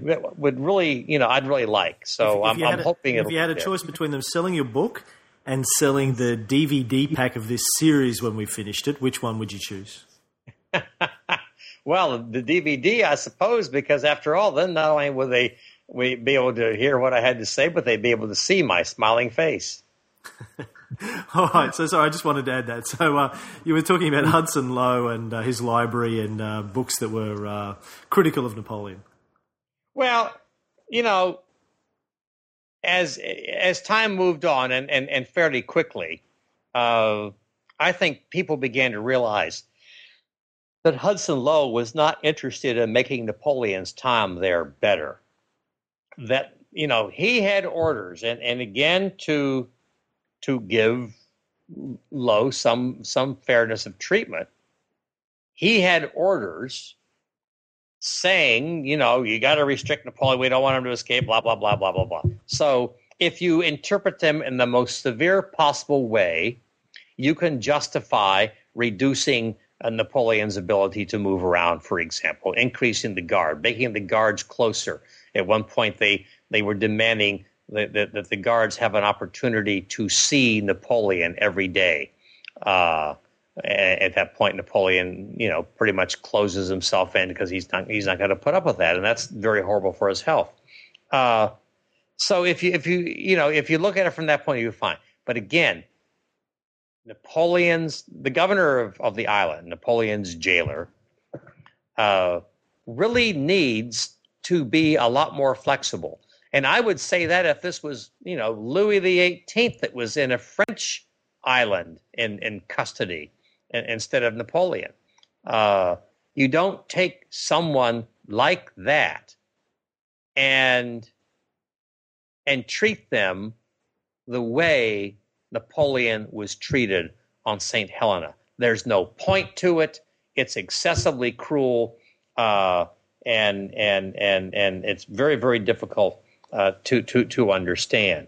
that would really, you know, I'd really like. So I'm hoping it'll be. If you had a choice between them selling your book and selling the DVD pack of this series when we finished it, which one would you choose? Well, the DVD, I suppose, because after all, then not only would we be able to hear what I had to say, but they'd be able to see my smiling face. All right, so sorry, I just wanted to add that. So you were talking about Hudson Lowe and his library and books that were critical of Napoleon. Well, you know, as time moved on and fairly quickly, I think people began to realize that Hudson Lowe was not interested in making Napoleon's time there better. That, you know, he had orders, and again, to give Lowe some fairness of treatment, he had orders saying, you know, you got to restrict Napoleon, we don't want him to escape, blah, blah, blah, blah, blah, blah. So if you interpret them in the most severe possible way, you can justify reducing Napoleon's ability to move around, for example, increasing the guard, making the guards closer. At one point, they were demanding that the guards have an opportunity to see Napoleon every day. At that point, Napoleon, you know, pretty much closes himself in because he's not going to put up with that, and that's very horrible for his health. So if you look at it from that point of view, fine. But again, the governor of the island, Napoleon's jailer, really needs to be a lot more flexible. And I would say that if this was, you know, Louis XVIII that was in a French island in custody instead of Napoleon. You don't take someone like that and treat them the way Napoleon was treated on St. Helena. There's no point to it. It's excessively cruel, and it's very, very difficult to understand.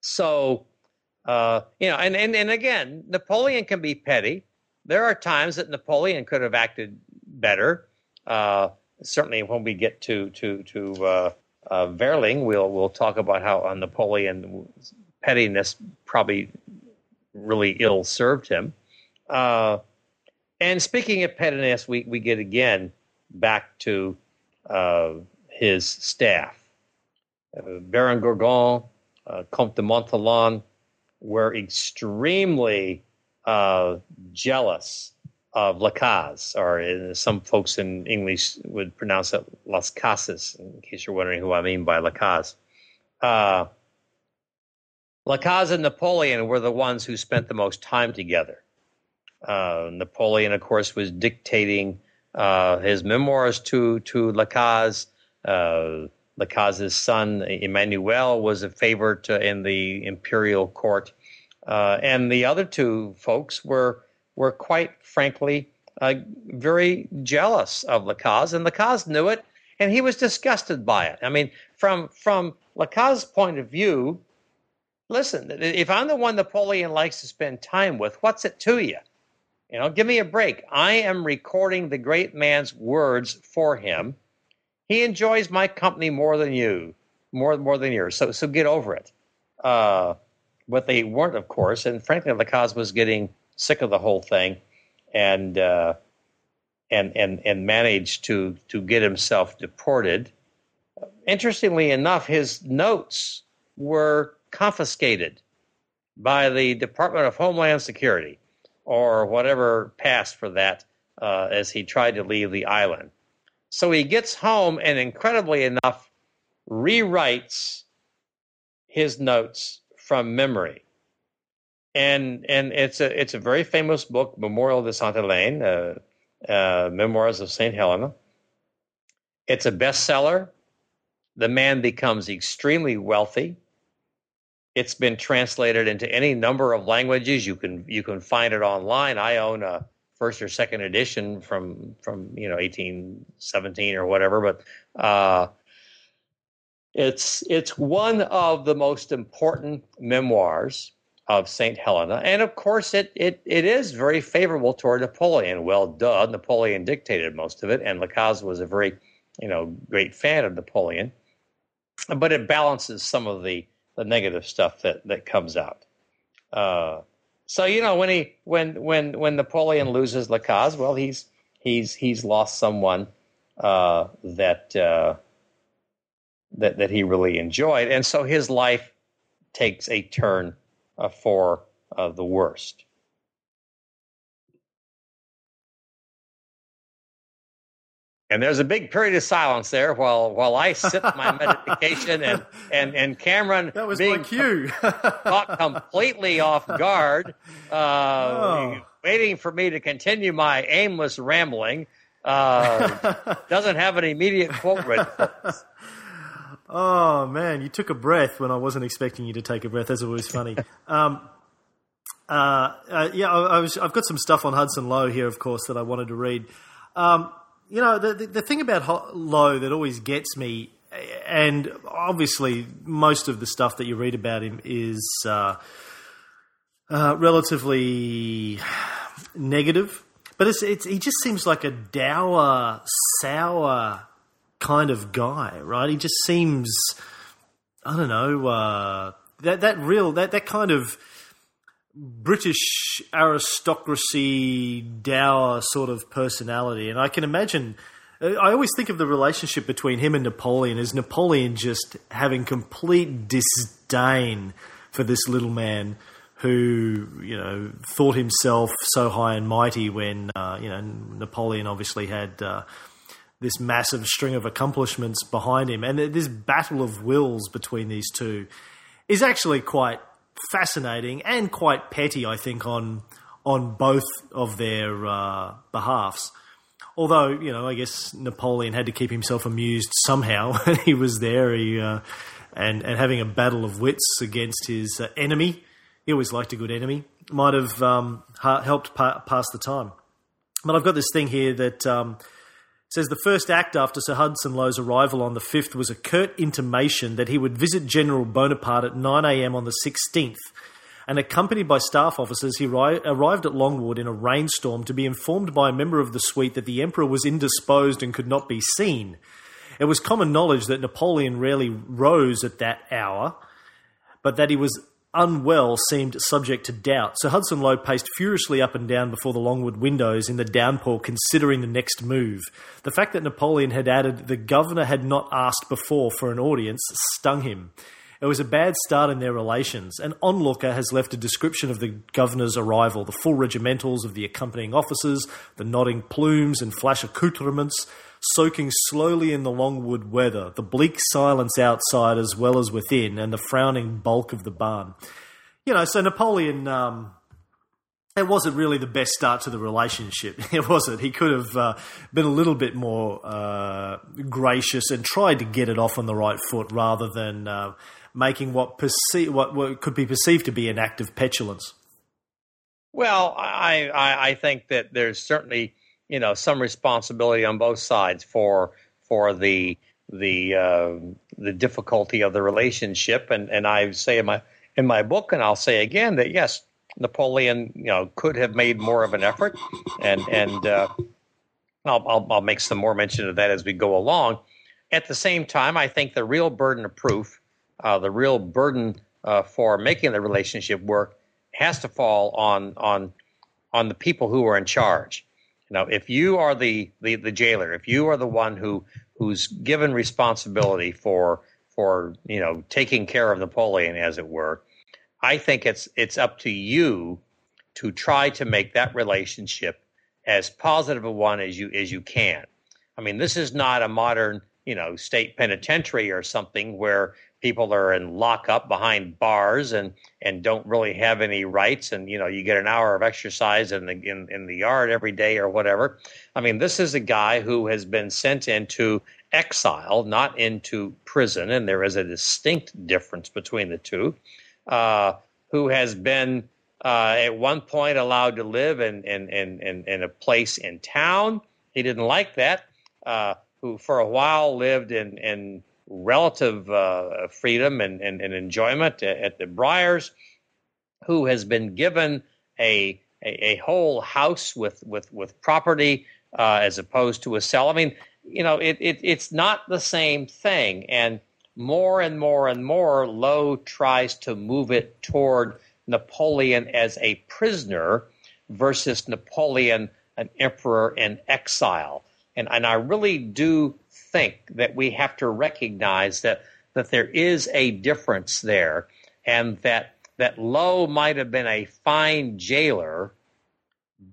So, you know, and again, Napoleon can be petty. There are times that Napoleon could have acted better. Certainly, when we get to Verling, we'll talk about how Napoleon pettiness probably really ill served him. And speaking of pettiness, we get again back to his staff. Baron Gorgon, Comte de Montholon were extremely jealous of Las Cases, or some folks in English would pronounce it Las Cases, in case you're wondering who I mean by Las Cases. Las Cases and Napoleon were the ones who spent the most time together. Napoleon, of course, was dictating his memoirs to Las Cases. Las Cases' son, Emmanuel, was a favorite in the imperial court. And the other 2 folks were quite frankly very jealous of Las Cases, and Las Cases knew it, and he was disgusted by it. I mean, from Lacaille's point of view, listen, if I'm the one Napoleon likes to spend time with, what's it to you? You know, give me a break. I am recording the great man's words for him. He enjoys my company more than you, more than yours. So get over it. But they weren't, of course, and frankly, Lacaille was getting sick of the whole thing, and managed to get himself deported. Interestingly enough, his notes were confiscated by the Department of Homeland Security, or whatever passed for that, as he tried to leave the island. So he gets home and, incredibly enough, rewrites his notes from memory. And it's a very famous book, Memorial de Sainte Helene, Memoirs of St. Helena. It's a bestseller. The man becomes extremely wealthy. It's been translated into any number of languages. You can find it online. I own a first or second edition from 1817 or whatever. But it's one of the most important memoirs of St. Helena, and of course it is very favorable toward Napoleon. Well, duh, Napoleon dictated most of it, and Lacaille was a very great fan of Napoleon, but it balances some of the negative stuff that comes out. So when Napoleon loses Lacaille, well, he's lost someone that he really enjoyed, and so his life takes a turn for the worst. And there's a big period of silence there while I sip my medication, and Cameron, that was being my cue. Caught completely off guard, waiting for me to continue my aimless rambling. Doesn't have an immediate quote ready for us. Oh, man, you took a breath when I wasn't expecting you to take a breath. That's always funny. I've got some stuff on Hudson Lowe here, of course, that I wanted to read. The thing about Lowe that always gets me, and obviously most of the stuff that you read about him is relatively negative, but he just seems like a dour, sour kind of guy, right? He just seems, I don't know, that kind of British aristocracy, dour sort of personality. And I can imagine, I always think of the relationship between him and Napoleon as Napoleon just having complete disdain for this little man who, thought himself so high and mighty when, Napoleon obviously had this massive string of accomplishments behind him. And this battle of wills between these two is actually quite fascinating and quite petty, I think, on both of their behalves. Although, I guess Napoleon had to keep himself amused somehow. He was there, and having a battle of wits against his enemy. He always liked a good enemy. Might have helped pass the time. But I've got this thing here that says the first act after Sir Hudson Lowe's arrival on the 5th was a curt intimation that he would visit General Bonaparte at 9 a.m. on the 16th, and accompanied by staff officers, he arrived at Longwood in a rainstorm to be informed by a member of the suite that the Emperor was indisposed and could not be seen. It was common knowledge that Napoleon rarely rose at that hour, but that he was unwell seemed subject to doubt. Sir Hudson Lowe paced furiously up and down before the Longwood windows in the downpour, considering the next move. The fact that Napoleon had added the governor had not asked before for an audience stung him. It was a bad start in their relations. An onlooker has left a description of the governor's arrival, the full regimentals of the accompanying officers, the nodding plumes and flash accoutrements, soaking slowly in the Longwood weather, the bleak silence outside as well as within, and the frowning bulk of the barn. So Napoleon, it wasn't really the best start to the relationship. It wasn't. He could have been a little bit more gracious and tried to get it off on the right foot rather than making what could be perceived to be an act of petulance. Well, I think that there's certainly some responsibility on both sides for the the difficulty of the relationship. And I say in my book, and I'll say again, that yes, Napoleon, could have made more of an effort, and I'll make some more mention of that as we go along. At the same time, I think the real burden of proof, the real burden for making the relationship work, has to fall on the people who are in charge. If you are the jailer, if you are the one who's given responsibility for taking care of Napoleon, as it were, I think it's up to you to try to make that relationship as positive a one as you can. I mean, this is not a modern, state penitentiary or something where people are in lockup behind bars and don't really have any rights. And, you get an hour of exercise in the yard every day or whatever. I mean, this is a guy who has been sent into exile, not into prison. And there is a distinct difference between the two, who has been at one point allowed to live in a place in town. He didn't like that. Who for a while lived in relative freedom and enjoyment at the Briars, who has been given a whole house with property as opposed to a cell. I mean, it's not the same thing. And more and more and more, Lowe tries to move it toward Napoleon as a prisoner versus Napoleon, an emperor in exile. And I really do think that we have to recognize that there is a difference there, and that Lowe might have been a fine jailer,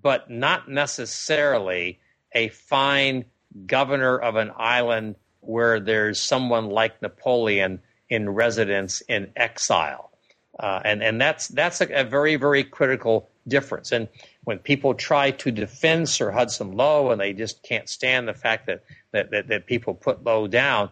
but not necessarily a fine governor of an island where there's someone like Napoleon in residence in exile. And that's a very, very critical difference. And when people try to defend Sir Hudson Lowe and they just can't stand the fact that people put Lowe down,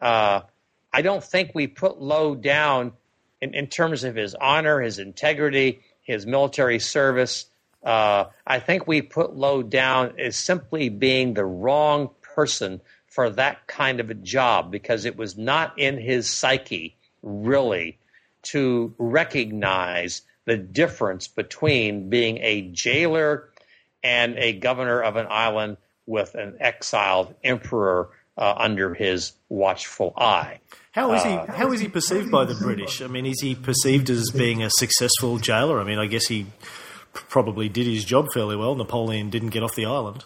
I don't think we put Lowe down in terms of his honor, his integrity, his military service. I think we put Lowe down as simply being the wrong person for that kind of a job, because it was not in his psyche, really, to recognize the difference between being a jailer and a governor of an island with an exiled emperor under his watchful eye. How is he perceived by the British? I mean, is he perceived as being a successful jailer? I mean, I guess he probably did his job fairly well. Napoleon didn't get off the island.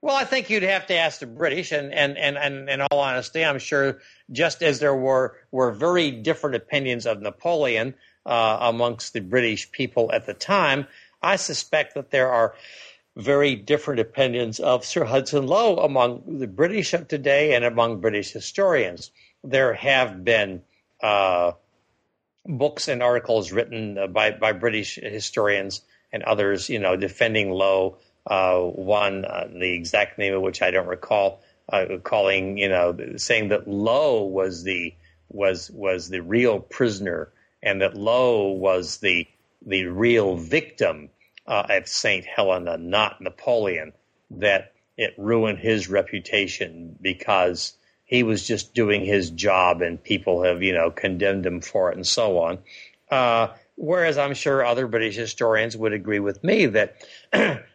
Well, I think you'd have to ask the British, and in all honesty, I'm sure just as there were very different opinions of Napoleon amongst the British people at the time, I suspect that there are very different opinions of Sir Hudson Lowe among the British of today and among British historians. There have been books and articles written by British historians and others, defending Lowe. One, the exact name of which I don't recall, saying that Lowe was the real prisoner and that Lowe was the real victim at St. Helena, not Napoleon, that it ruined his reputation because he was just doing his job and people have, condemned him for it and so on. Whereas I'm sure other British historians would agree with me that,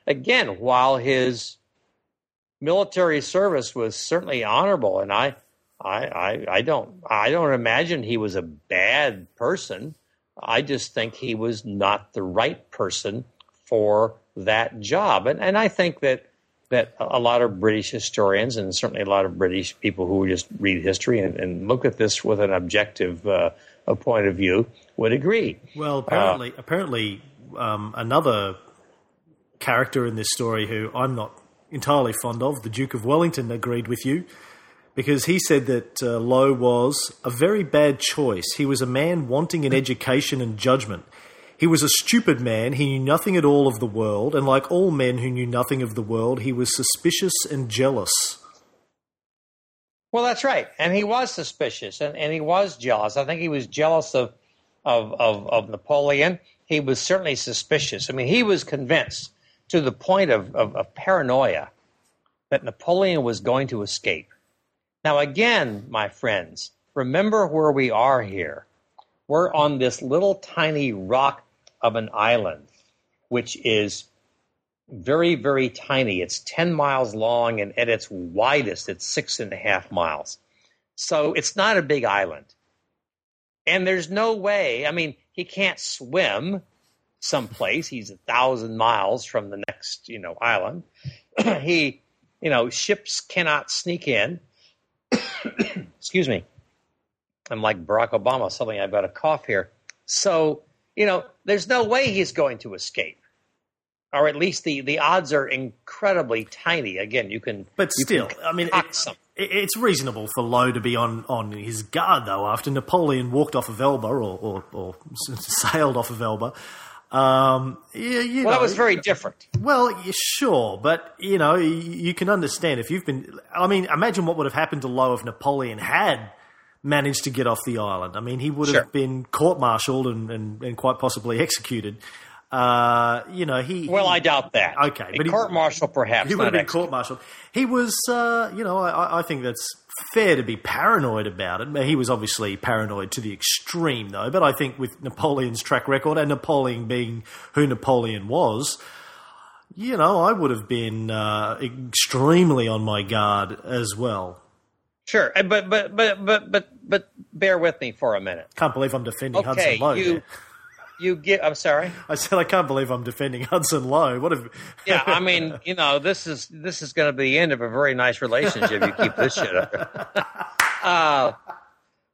again, while his military service was certainly honorable, and I don't imagine he was a bad person, I just think he was not the right person for that job. And I think that a lot of British historians and certainly a lot of British people who just read history and look at this with an objective point of view would agree. Well, apparently, another character in this story who I'm not entirely fond of, the Duke of Wellington, agreed with you, because he said that Lowe was a very bad choice. He was a man wanting in education and judgment. He was a stupid man. He knew nothing at all of the world, and like all men who knew nothing of the world, he was suspicious and jealous. Well, that's right. And he was suspicious and he was jealous. I think he was jealous of Napoleon. He was certainly suspicious. I mean, he was convinced to the point of paranoia that Napoleon was going to escape. Now again, my friends, remember where we are here. We're on this little tiny rock of an island, which is very, very tiny. It's 10 miles long, and at its widest, it's 6.5 miles. So it's not a big island. And there's no way, I mean, he can't swim someplace. He's 1,000 miles from the next, island. He, ships cannot sneak in. Excuse me. I'm like Barack Obama, suddenly I've got a cough here. So, there's no way he's going to escape. Or at least the odds are incredibly tiny. Again, you can... But still, it's reasonable for Lowe to be on his guard, though, after Napoleon walked off of Elba or sailed off of Elba. That was very different. Well, sure, but, you can understand if you've been... imagine what would have happened to Lowe if Napoleon had managed to get off the island. He would have been court-martialed and quite possibly executed. I doubt that. Okay, but court-martial, perhaps. He would have been court-martialed. He was, I think that's fair to be paranoid about it. He was obviously paranoid to the extreme, though. But I think with Napoleon's track record and Napoleon being who Napoleon was, I would have been extremely on my guard as well. Sure, but bear with me for a minute. Can't believe I'm defending Hudson Lowe. I'm sorry. I said I can't believe I'm defending Hudson Lowe. What if? Yeah, this is going to be the end of a very nice relationship. You keep this shit up.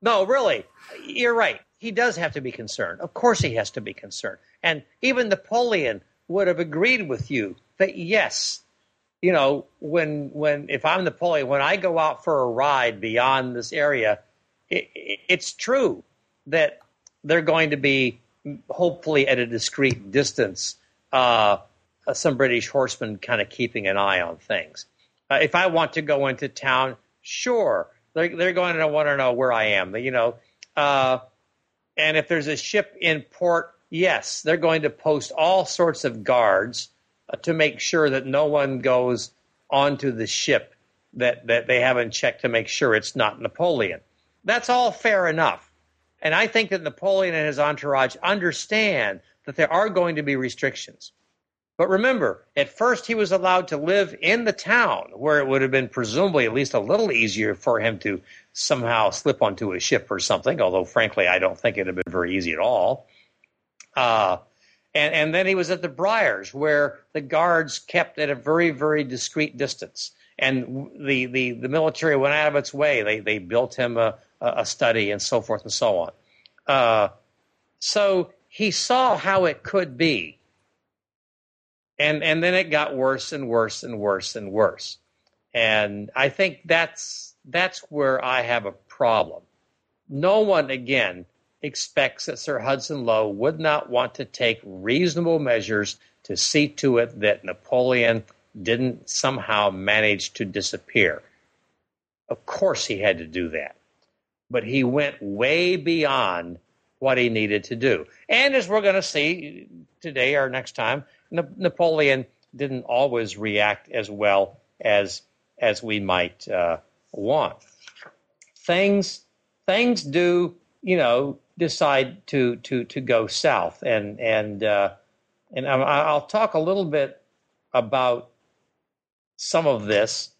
No, really, you're right. He does have to be concerned. Of course, he has to be concerned. And even Napoleon would have agreed with you that yes. When if I'm Napoleon, when I go out for a ride beyond this area, it's true that they're going to be hopefully at a discreet distance, some British horsemen kind of keeping an eye on things. If I want to go into town, sure, they're going to want to know where I am. And if there's a ship in port, yes, they're going to post all sorts of guards to make sure that no one goes onto the ship that they haven't checked to make sure it's not Napoleon. That's all fair enough. And I think that Napoleon and his entourage understand that there are going to be restrictions. But remember, at first he was allowed to live in the town where it would have been presumably at least a little easier for him to somehow slip onto a ship or something, although frankly I don't think it would have been very easy at all. And then he was at the Briars, where the guards kept at a very, very discreet distance. And the military went out of its way. They built him a study and so forth and so on. So he saw how it could be. And then it got worse and worse and worse and worse. And I think that's where I have a problem. No one, again, expects that Sir Hudson Lowe would not want to take reasonable measures to see to it that Napoleon didn't somehow manage to disappear. Of course he had to do that. But he went way beyond what he needed to do. And as we're going to see today or next time, Napoleon didn't always react as well as we might want. Things do, decide to go south, and I'll talk a little bit about some of this,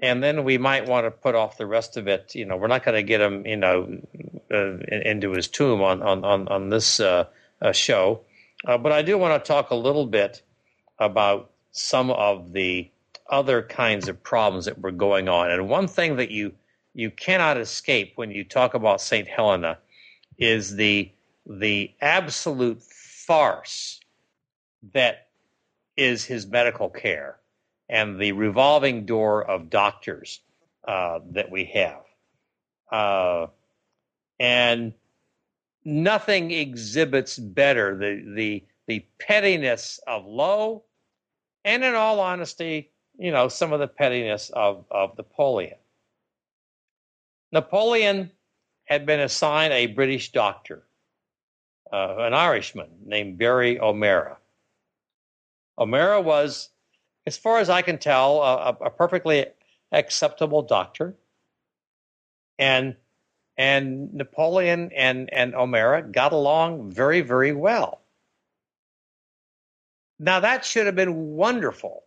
and then we might want to put off the rest of it. We're not going to get him, into his tomb on this show, but I do want to talk a little bit about some of the other kinds of problems that were going on. And one thing that you cannot escape when you talk about St. Helena is the absolute farce that is his medical care and the revolving door of doctors that we have. And nothing exhibits better the pettiness of Lowe and, in all honesty, some of the pettiness of Napoleon. Napoleon had been assigned a British doctor, an Irishman named Barry O'Meara. O'Meara was, as far as I can tell, a perfectly acceptable doctor. And Napoleon and O'Meara got along very, very well. Now, that should have been wonderful.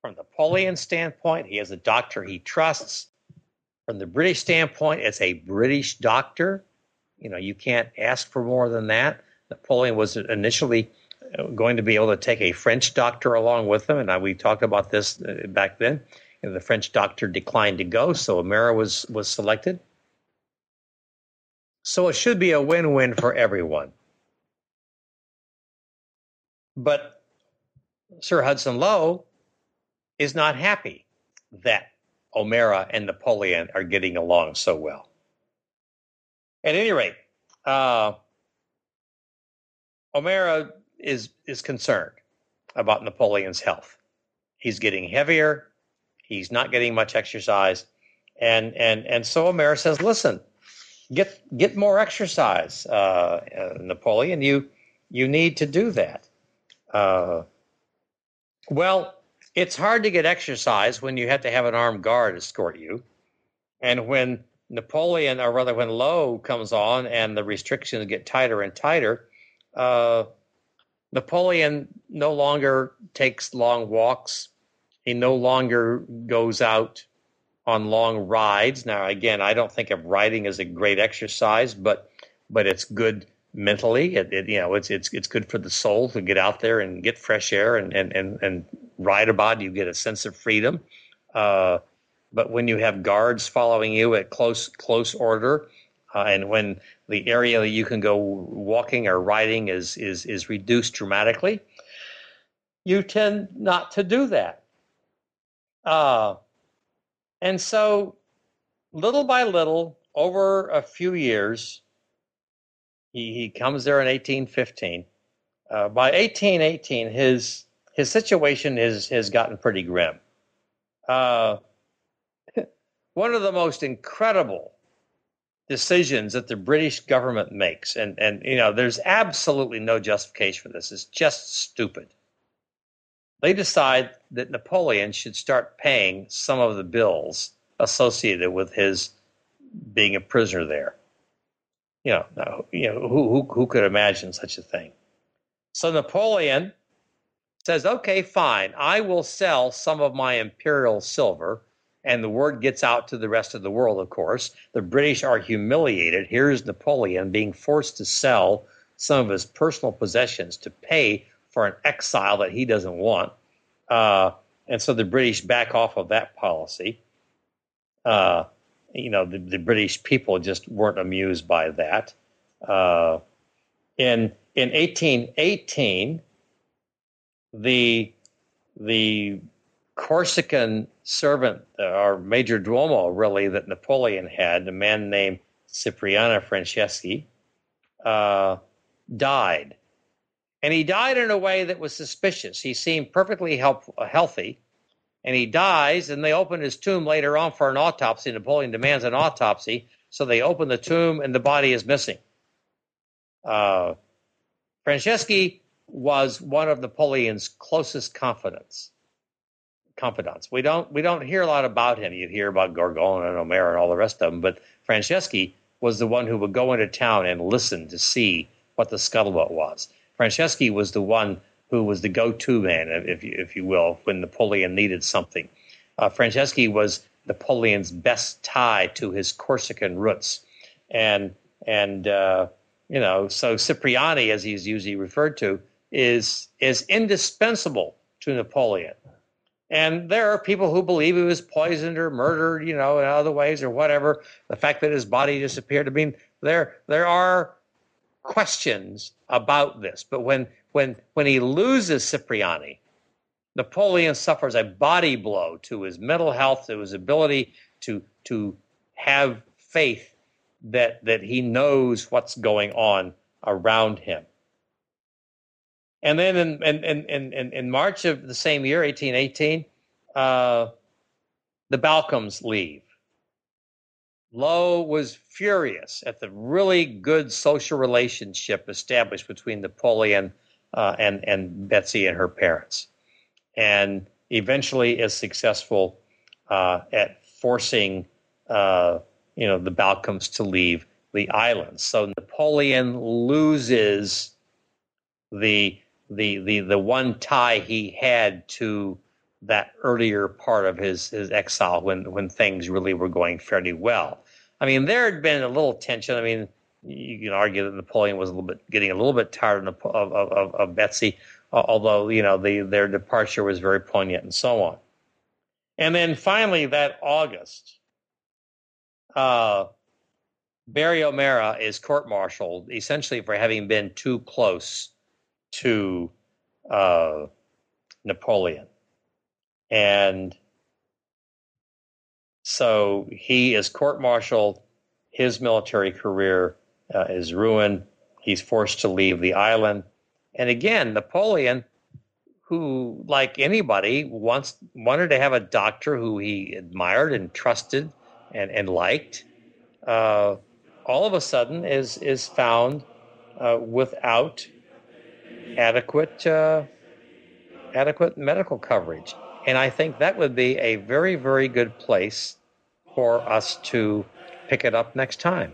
From Napoleon's standpoint, he has a doctor he trusts. From the British standpoint, it's a British doctor. You know, you can't ask for more than that. Napoleon was initially going to be able to take a French doctor along with him, and we talked about this back then. And the French doctor declined to go, so O'Meara was selected. So it should be a win-win for everyone. But Sir Hudson Lowe is not happy that O'Meara and Napoleon are getting along so well. At any rate, O'Meara is concerned about Napoleon's health. He's getting heavier. He's not getting much exercise. And so O'Meara says, listen, get more exercise, Napoleon. You need to do that. Well, it's hard to get exercise when you have to have an armed guard escort you. And when Napoleon, or rather when Lowe comes on and the restrictions get tighter and tighter, Napoleon no longer takes long walks. He no longer goes out on long rides. Now, again, I don't think of riding as a great exercise, but it's good mentally. It's good for the soul to get out there and get fresh air and ride about. You get a sense of freedom. But when you have guards following you at close order, and when the area that you can go walking or riding is reduced dramatically, you tend not to do that. And so, little by little, over a few years, he comes there in 1815. By 1818, his situation has gotten pretty grim. One of the most incredible decisions that the British government makes, and you know, there's absolutely no justification for this. It's just stupid. They decide that Napoleon should start paying some of the bills associated with his being a prisoner there. You know, who could imagine such a thing? So Napoleon says, okay, fine, I will sell some of my imperial silver, and the word gets out to the rest of the world, of course. The British are humiliated. Here's Napoleon being forced to sell some of his personal possessions to pay for an exile that he doesn't want. And so the British back off of that policy. You know, the British people just weren't amused by that. In 1818, the Corsican servant, or Major Duomo, really, that Napoleon had, a man named Cipriani Franceschi, died. And he died in a way that was suspicious. He seemed perfectly healthy, and he dies, and they open his tomb later on for an autopsy. Napoleon demands an autopsy, so they open the tomb, and the body is missing. Franceschi was one of Napoleon's closest confidants. We don't hear a lot about him. You hear about Gorgon and O'Meara and all the rest of them, but Franceschi was the one who would go into town and listen to see what the scuttlebutt was. Franceschi was the one who was the go-to man, if you will, when Napoleon needed something. Franceschi was Napoleon's best tie to his Corsican roots, and you know, so Cipriani, as he's usually referred to, is indispensable to Napoleon. And there are people who believe he was poisoned or murdered, you know, in other ways or whatever. The fact that his body disappeared. I mean, there are questions about this, but when he loses Cipriani, Napoleon suffers a body blow to his mental health, to his ability to have faith that he knows what's going on around him. And then in March of the same year, 1818, the Balcombes leave. Lowe was furious at the really good social relationship established between Napoleon and Betsy and her parents, and eventually is successful at forcing the Balcombes to leave the island. So Napoleon loses the one tie he had to that earlier part of his exile when things really were going fairly well. I mean, there had been a little tension. I mean, you can argue that Napoleon was getting a little bit tired of Betsy, although, their departure was very poignant and so on. And then finally, that August, Barry O'Meara is court-martialed essentially for having been too close to Napoleon. And so he is court-martialed. His military career is ruined. He's forced to leave the island. And again, Napoleon, who, like anybody, wanted to have a doctor who he admired and trusted and liked, all of a sudden is found without adequate medical coverage. And I think that would be a very, very good place for us to pick it up next time.